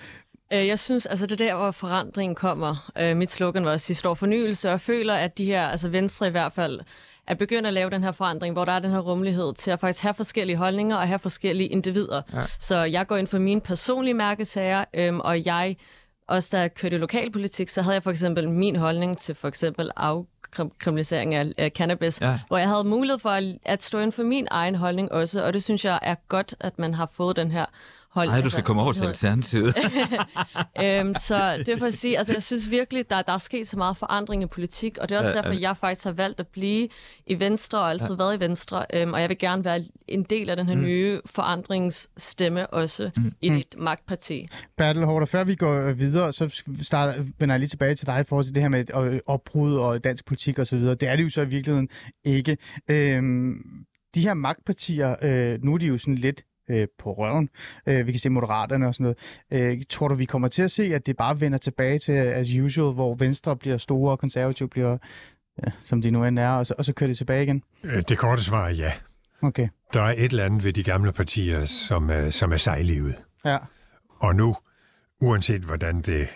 Jeg synes, altså det der, hvor forandringen kommer. Mit slogan var også sidste år, fornyelse, og jeg føler, at de her, altså Venstre i hvert fald, er begyndt at lave den her forandring, hvor der er den her rummelighed til at faktisk have forskellige holdninger og have forskellige individer. Ja. Så jeg går ind for mine personlige mærkesager, og jeg også, der kørte i lokalpolitik, så havde jeg for eksempel min holdning til for eksempel kriminalisering af cannabis, hvor jeg havde mulighed for at stå inden for min egen holdning også, og det synes jeg er godt, at man har fået den her holdning. Nej, du skal komme over til Alternativet. Så det er for at sige, altså jeg synes virkelig, der er sket så meget forandring i politik, og det er også derfor, jeg faktisk har valgt at blive i Venstre, og altid været i Venstre, og jeg vil gerne være en del af den her nye forandringsstemme også i dit magtparti. Bertel Haarder, før vi går videre, så vender jeg lige tilbage til dig i forhold til det her med opbrud og dansk politik osv. Det er det jo så i virkeligheden ikke. De her magtpartier, nu er de jo sådan lidt på røven. Vi kan se Moderaterne og sådan noget. Tror du, vi kommer til at se, at det bare vender tilbage til as usual, hvor Venstre bliver store og Konservative bliver, som de nu end er, og så kører det tilbage igen? Det korte svar er ja. Okay. Der er et eller andet ved de gamle partier, som er sejlivet. Ja. Og nu, uanset hvordan det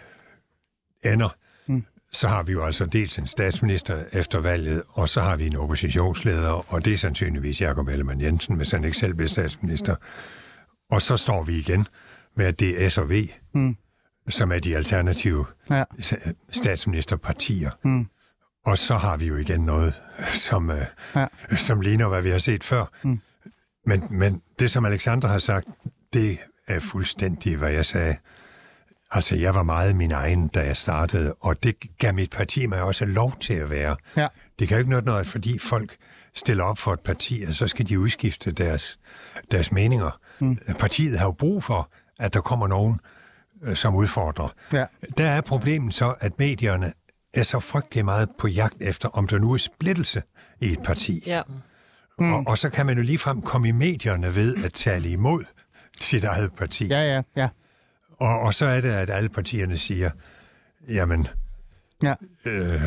ender, så har vi jo altså dels en statsminister efter valget, og så har vi en oppositionsleder, og det er sandsynligvis Jakob Ellemann Jensen, hvis han ikke selv bliver statsminister. Og så står vi igen med, at det er S og V, som er de alternative statsministerpartier. Og så har vi jo igen noget, som ligner, hvad vi har set før. Men det, som Alexander har sagt, Det er fuldstændig, hvad jeg sagde. Altså, jeg var meget min egen, da jeg startede, og det gav mit parti mig også lov til at være. Ja. Det kan jo ikke noget, fordi folk stiller op for et parti, og så skal de udskifte deres meninger. Mm. Partiet har jo brug for, at der kommer nogen, som udfordrer. Ja. Der er problemet så, at medierne er så frygtelig meget på jagt efter, om der nu er splittelse i et parti. Ja. Mm. Og så kan man jo ligefrem komme i medierne ved at tale imod sit eget parti. Ja, ja, ja. Og så er det, at alle partierne siger, jamen, ja.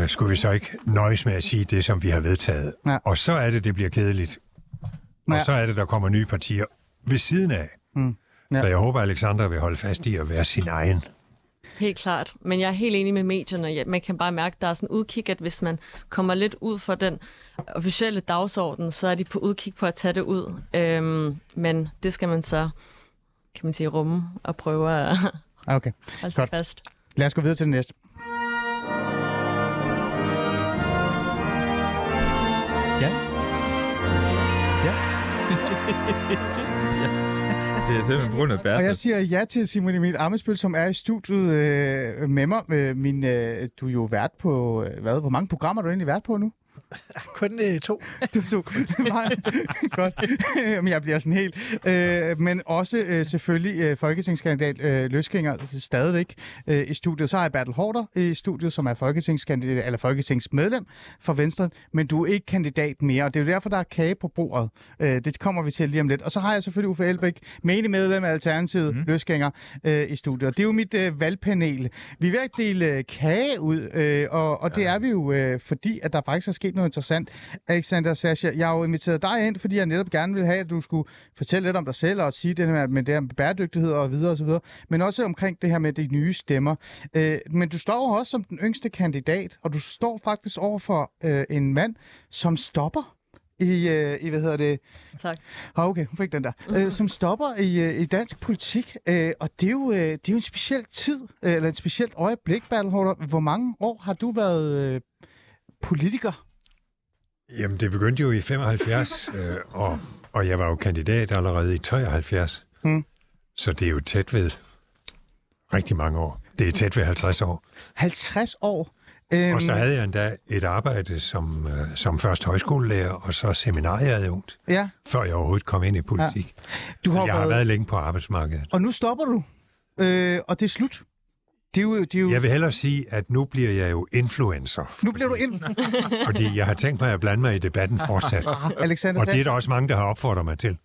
Skulle vi så ikke nøjes med at sige det, som vi har vedtaget? Ja. Og så er det bliver kedeligt. Og ja. Så er det, der kommer nye partier ved siden af. Mm. Ja. Så jeg håber, Alexander vil holde fast i at være sin egen. Helt klart. Men jeg er helt enig med medierne. Man kan bare mærke, at der er sådan en udkig, at hvis man kommer lidt ud for den officielle dagsorden, så er de på udkig på at tage det ud. Men det skal man så, kan man sige, rumme og prøve at holde sig fast. Lad os gå videre til det næste. Ja. Ja. Det er simpelthen brunnet bærtet. Og jeg siger ja til Simon Emil Ammitzbøll, som er i studiet med mig. Du er jo vært på, hvor mange programmer har du egentlig vært på nu? Kun 2. Du kun. Meget godt. Men jeg bliver sådan helt. Men også selvfølgelig folketingskandidat Løsgænger stadigvæk i studiet. Så er Bertel Haarder i studiet, som er folketingskandidat eller folketingsmedlem for Venstre. Men du er ikke kandidat mere, og det er jo derfor, der er kage på bordet. Det kommer vi til lige om lidt. Og så har jeg selvfølgelig Uffe Elbæk, menig medlem af Alternativet, Løsgænger i studiet. Og det er jo mit valgpanel. Vi er ved at dele kage ud, og det er vi jo, fordi at der faktisk er sket noget interessant. Alexander Sascha, jeg har jo inviteret dig ind, fordi jeg netop gerne ville have, at du skulle fortælle lidt om dig selv og sige det her med det her med bæredygtighed og videre og så videre, men også omkring det her med de nye stemmer. Men du står også som den yngste kandidat, og du står faktisk over for en mand, som stopper i hvad hedder det? Tak. Ah, okay, hun fik den der. Som stopper i dansk politik, og det er jo en speciel tid, eller et specielt øjeblik, Bertel Haarder. Hvor mange år har du været politiker? Jamen, det begyndte jo i 75, og jeg var jo kandidat allerede i 73. Mm. Så det er jo tæt ved rigtig mange år. Det er tæt ved 50 år. 50 år? Og så havde jeg endda et arbejde som først højskolelærer, og så seminarieadjunkt, ja. Før jeg overhovedet kom ind i politik. Ja. Jeg har været længe på arbejdsmarkedet. Og nu stopper du, og det er slut. Det er jo... Jeg vil hellere sige, at nu bliver jeg jo influencer. Nu bliver du influencer. Fordi jeg har tænkt mig at blande mig i debatten fortsat. Alexander, og det er der også mange, der har opfordret mig til.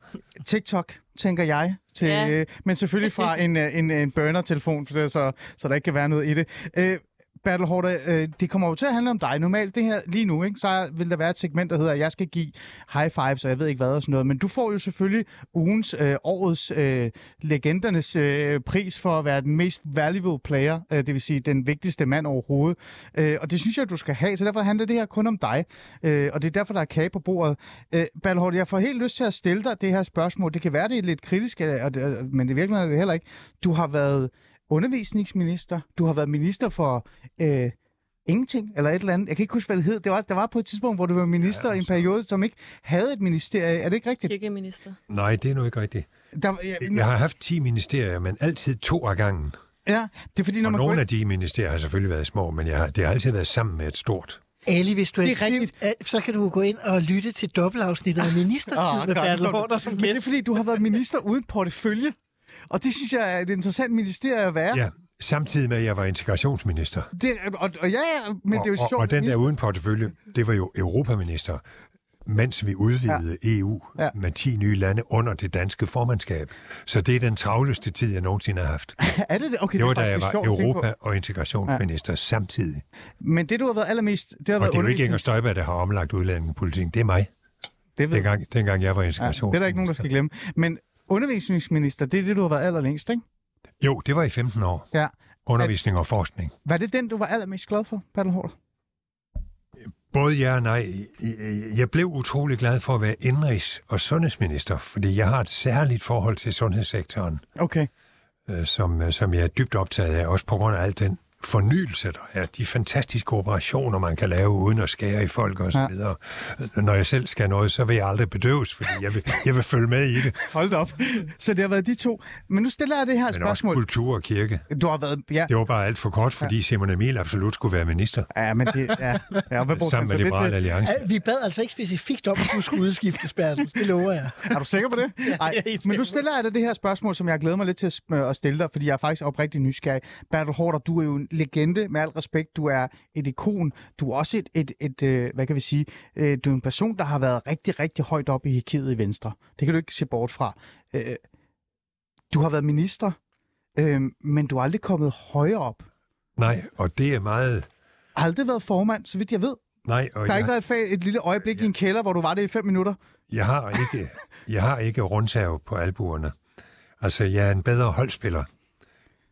TikTok, tænker jeg. Til, ja. Men selvfølgelig fra en burner-telefon, for det, så der ikke kan være noget i det. Bertel Haarder, det kommer jo til at handle om dig. Normalt det her lige nu, ikke, så vil der være et segment, der hedder, at jeg skal give high fives, og jeg ved ikke hvad og sådan noget. Men du får jo selvfølgelig ugens, årets, legendernes pris for at være den mest valuable player, det vil sige den vigtigste mand overhovedet. Og det synes jeg, du skal have, så derfor handler det her kun om dig. Og det er derfor, der er kage på bordet. Bertel Haarder, jeg får helt lyst til at stille dig det her spørgsmål. Det kan være, det er lidt kritisk, men det virkelig er det heller ikke. Du har været undervisningsminister. Du har været minister for ingenting, eller et eller andet. Jeg kan ikke huske, hvad det hed. Der var på et tidspunkt, hvor du var minister i en periode, som ikke havde et ministerie. Er det ikke rigtigt? Ikke minister. Nej, det er nu ikke rigtigt. Jeg har haft 10 ministerier, men altid 2 af gangen. Ja, det er fordi, når og man nogle af de ministerier har selvfølgelig været små, men det har altid været sammen med et stort. Ali, hvis du ikke rigtigt, så kan du gå ind og lytte til dobbeltafsnittet af ministertid med Bertel Haarder som gæst. Men det er fordi, du har været minister uden portefølje. Og det synes jeg er et interessant ministerie at være. Ja, samtidig med, at jeg var integrationsminister. Og den der uden portefølje, det var jo europaminister, mens vi udvidede EU med 10 nye lande under det danske formandskab. Så det er den travleste tid, jeg nogensinde har haft. Er det? Okay, det var, da jeg var Europa- og integrationsminister samtidig. Men det, du har været allermest... Det er jo ikke Inger Støjberg, der har omlagt udlændingepolitikken. Det er mig. Dengang jeg var integrationsminister. Ja, det er der ikke nogen, der skal glemme. Men undervisningsminister, det er det, du har været allerlængst, ikke? Jo, det var i 15 år. Ja. Undervisning og forskning. Var det den, du var allermest glad for, Bertel Haarder? Både ja og nej. Jeg blev utrolig glad for at være indenrigs- og sundhedsminister, fordi jeg har et særligt forhold til sundhedssektoren, som jeg er dybt optaget af, også på grund af al den fornyelse der er, de fantastiske operationer, man kan lave uden at skære i folk og så videre. Ja. Når jeg selv skal noget, så vil jeg aldrig bedøves, fordi jeg vil følge med i det. Hold op. Så det har været de to. Men nu stiller jeg det her men spørgsmål. Men også kultur og kirke. Du har været, ja. Det var bare alt for kort, fordi Simon Emil absolut skulle være minister. Ja, men det er... Ja. Sammen med Liberal Alliance. Ja, vi bad altså ikke specifikt om, at du skulle udskiftes, Bertel. Det lover jeg. Er du sikker på det? Nej, men nu stiller jeg dig det her spørgsmål, som jeg glæder mig lidt til at stille dig, fordi jeg er faktisk oprigtig nysgerrig. Bertel Haarder, du er jo en legende, med al respekt. Du er et ikon. Du er også et hvad kan vi sige, du er en person, der har været rigtig, rigtig højt op i hierarkiet i Venstre. Det kan du ikke se bort fra. Du har været minister, men du er aldrig kommet højere op. Nej, og det er meget... Aldrig været formand, så vidt jeg ved. Nej, og der har ikke været et lille øjeblik i en kælder, hvor du var det i 5 minutter. Jeg har ikke rundsav på albuerne. Altså, jeg er en bedre holdspiller,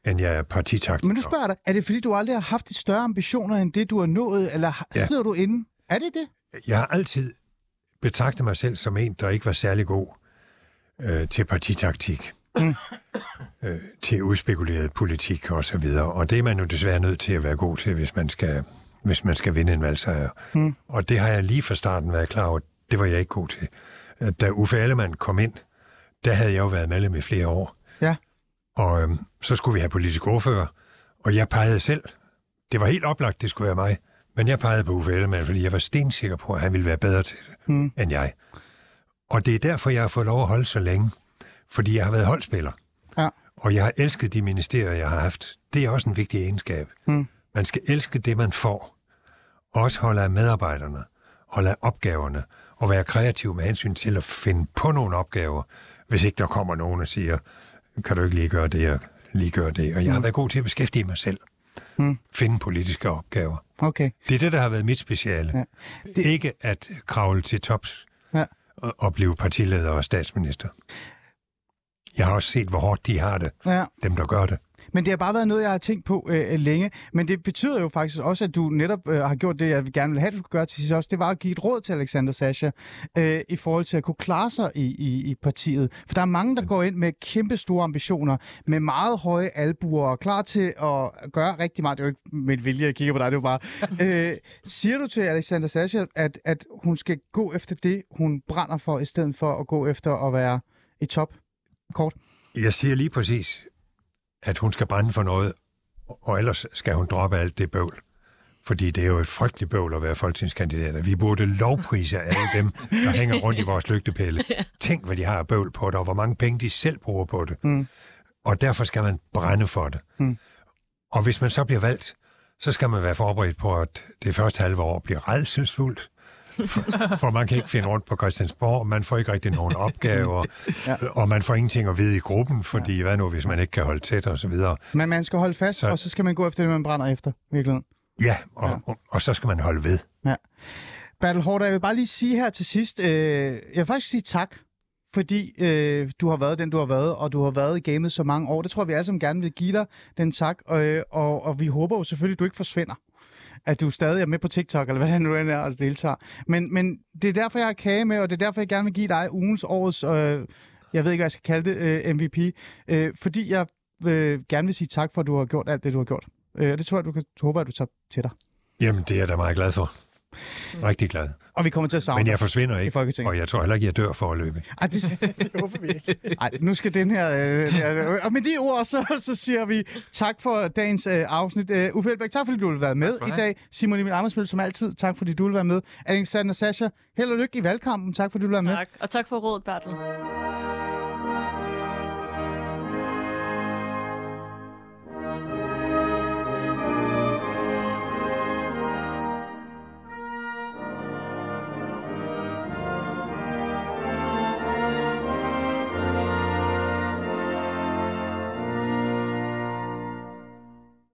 end jeg er partitaktiker. Men du spørger dig, er det fordi, du aldrig har haft et større ambitioner, end det, du har nået, eller sidder du inde? Er det det? Jeg har altid betragtet mig selv som en, der ikke var særlig god til partitaktik, til udspekuleret politik osv. Og det er man jo desværre nødt til at være god til, hvis man skal vinde en valgsejr. Mm. Og det har jeg lige fra starten været klar over, det var jeg ikke god til. Da Uffe Ellemann kom ind, der havde jeg jo været medlem i flere år. Ja. Og så skulle vi have politisk ordfører, og jeg pegede selv. Det var helt oplagt, det skulle være mig. Men jeg pegede på Uffe Ellemann, fordi jeg var stensikker på, at han ville være bedre til det, end jeg. Og det er derfor, jeg har fået lov at holde så længe. Fordi jeg har været holdspiller. Ja. Og jeg har elsket de ministerier, jeg har haft. Det er også en vigtig egenskab. Mm. Man skal elske det, man får. Også holde af medarbejderne, holde af opgaverne, og være kreativ med hensyn til at finde på nogle opgaver, hvis ikke der kommer nogen og siger, kan du ikke lige gøre det og lige gøre det. Og jeg har været god til at beskæftige mig selv. Finde politiske opgaver. Okay. Det er det, der har været mit speciale. Ja. Det... Ikke at kravle til tops og blive partileder og statsminister. Jeg har også set, hvor hårdt de har det, dem der gør det. Men det har bare været noget, jeg har tænkt på længe. Men det betyder jo faktisk også, at du netop har gjort det, jeg gerne ville have, du skulle gøre til sidst også. Det var at give et råd til Alexander Sascha i forhold til at kunne klare sig i partiet. For der er mange, der går ind med kæmpe store ambitioner, med meget høje albuer og klar til at gøre rigtig meget. Det er jo ikke mit vilje, jeg kigger på dig, det er jo bare... siger du til Alexander Sascha, at hun skal gå efter det, hun brænder for, i stedet for at gå efter at være i top? Kort. Jeg siger lige præcis, at hun skal brænde for noget, og ellers skal hun droppe alt det bøvl. Fordi det er jo et frygteligt bøvl at være folketingskandidater. Vi burde lovprise alle dem, der hænger rundt i vores lygtepæle. Tænk, hvad de har bøvl på det, og hvor mange penge de selv bruger på det. Og derfor skal man brænde for det. Og hvis man så bliver valgt, så skal man være forberedt på, at det første halve år bliver rædselsfuldt. For man kan ikke finde rundt på Christiansborg, man får ikke rigtig nogen opgaver, og man får ingenting at vide i gruppen, fordi hvad nu, hvis man ikke kan holde tæt og så videre. Men man skal holde fast, og så skal man gå efter det, man brænder efter, virkelig. Ja, og så skal man holde ved. Ja. Bertel Haarder, jeg vil bare lige sige her til sidst, jeg vil faktisk sige tak, fordi du har været den, du har været, og du har været i gamet så mange år. Det tror jeg, vi alle sammen gerne vil give dig den tak, og vi håber jo selvfølgelig, at du ikke forsvinder. At du stadig er med på TikTok, eller hvad det nu er, og deltager. Men det er derfor, jeg har kage med, og det er derfor, jeg gerne vil give dig ugens, årets, jeg ved ikke, hvad jeg skal kalde det, MVP. Fordi jeg gerne vil sige tak for, at du har gjort alt det, du har gjort. Det tror jeg, håber, at du tager til dig. Jamen, det er da meget glad for. Rigtig glad. Og vi kommer til at savne. Men jeg forsvinder ikke, og jeg tror heller ikke, jeg dør foreløbig. Ej, det håber vi ikke. Ej, nu skal den her... og med de ord, så siger vi tak for dagens afsnit. Uffe Elbæk, tak fordi du ville være med i dag. Simon Emil Ammitzbøll, som altid, tak fordi du ville være med. Alexander Sascha, held og lykke i valgkampen. Tak fordi du ville være med. Tak, og tak for rådet, Bertel.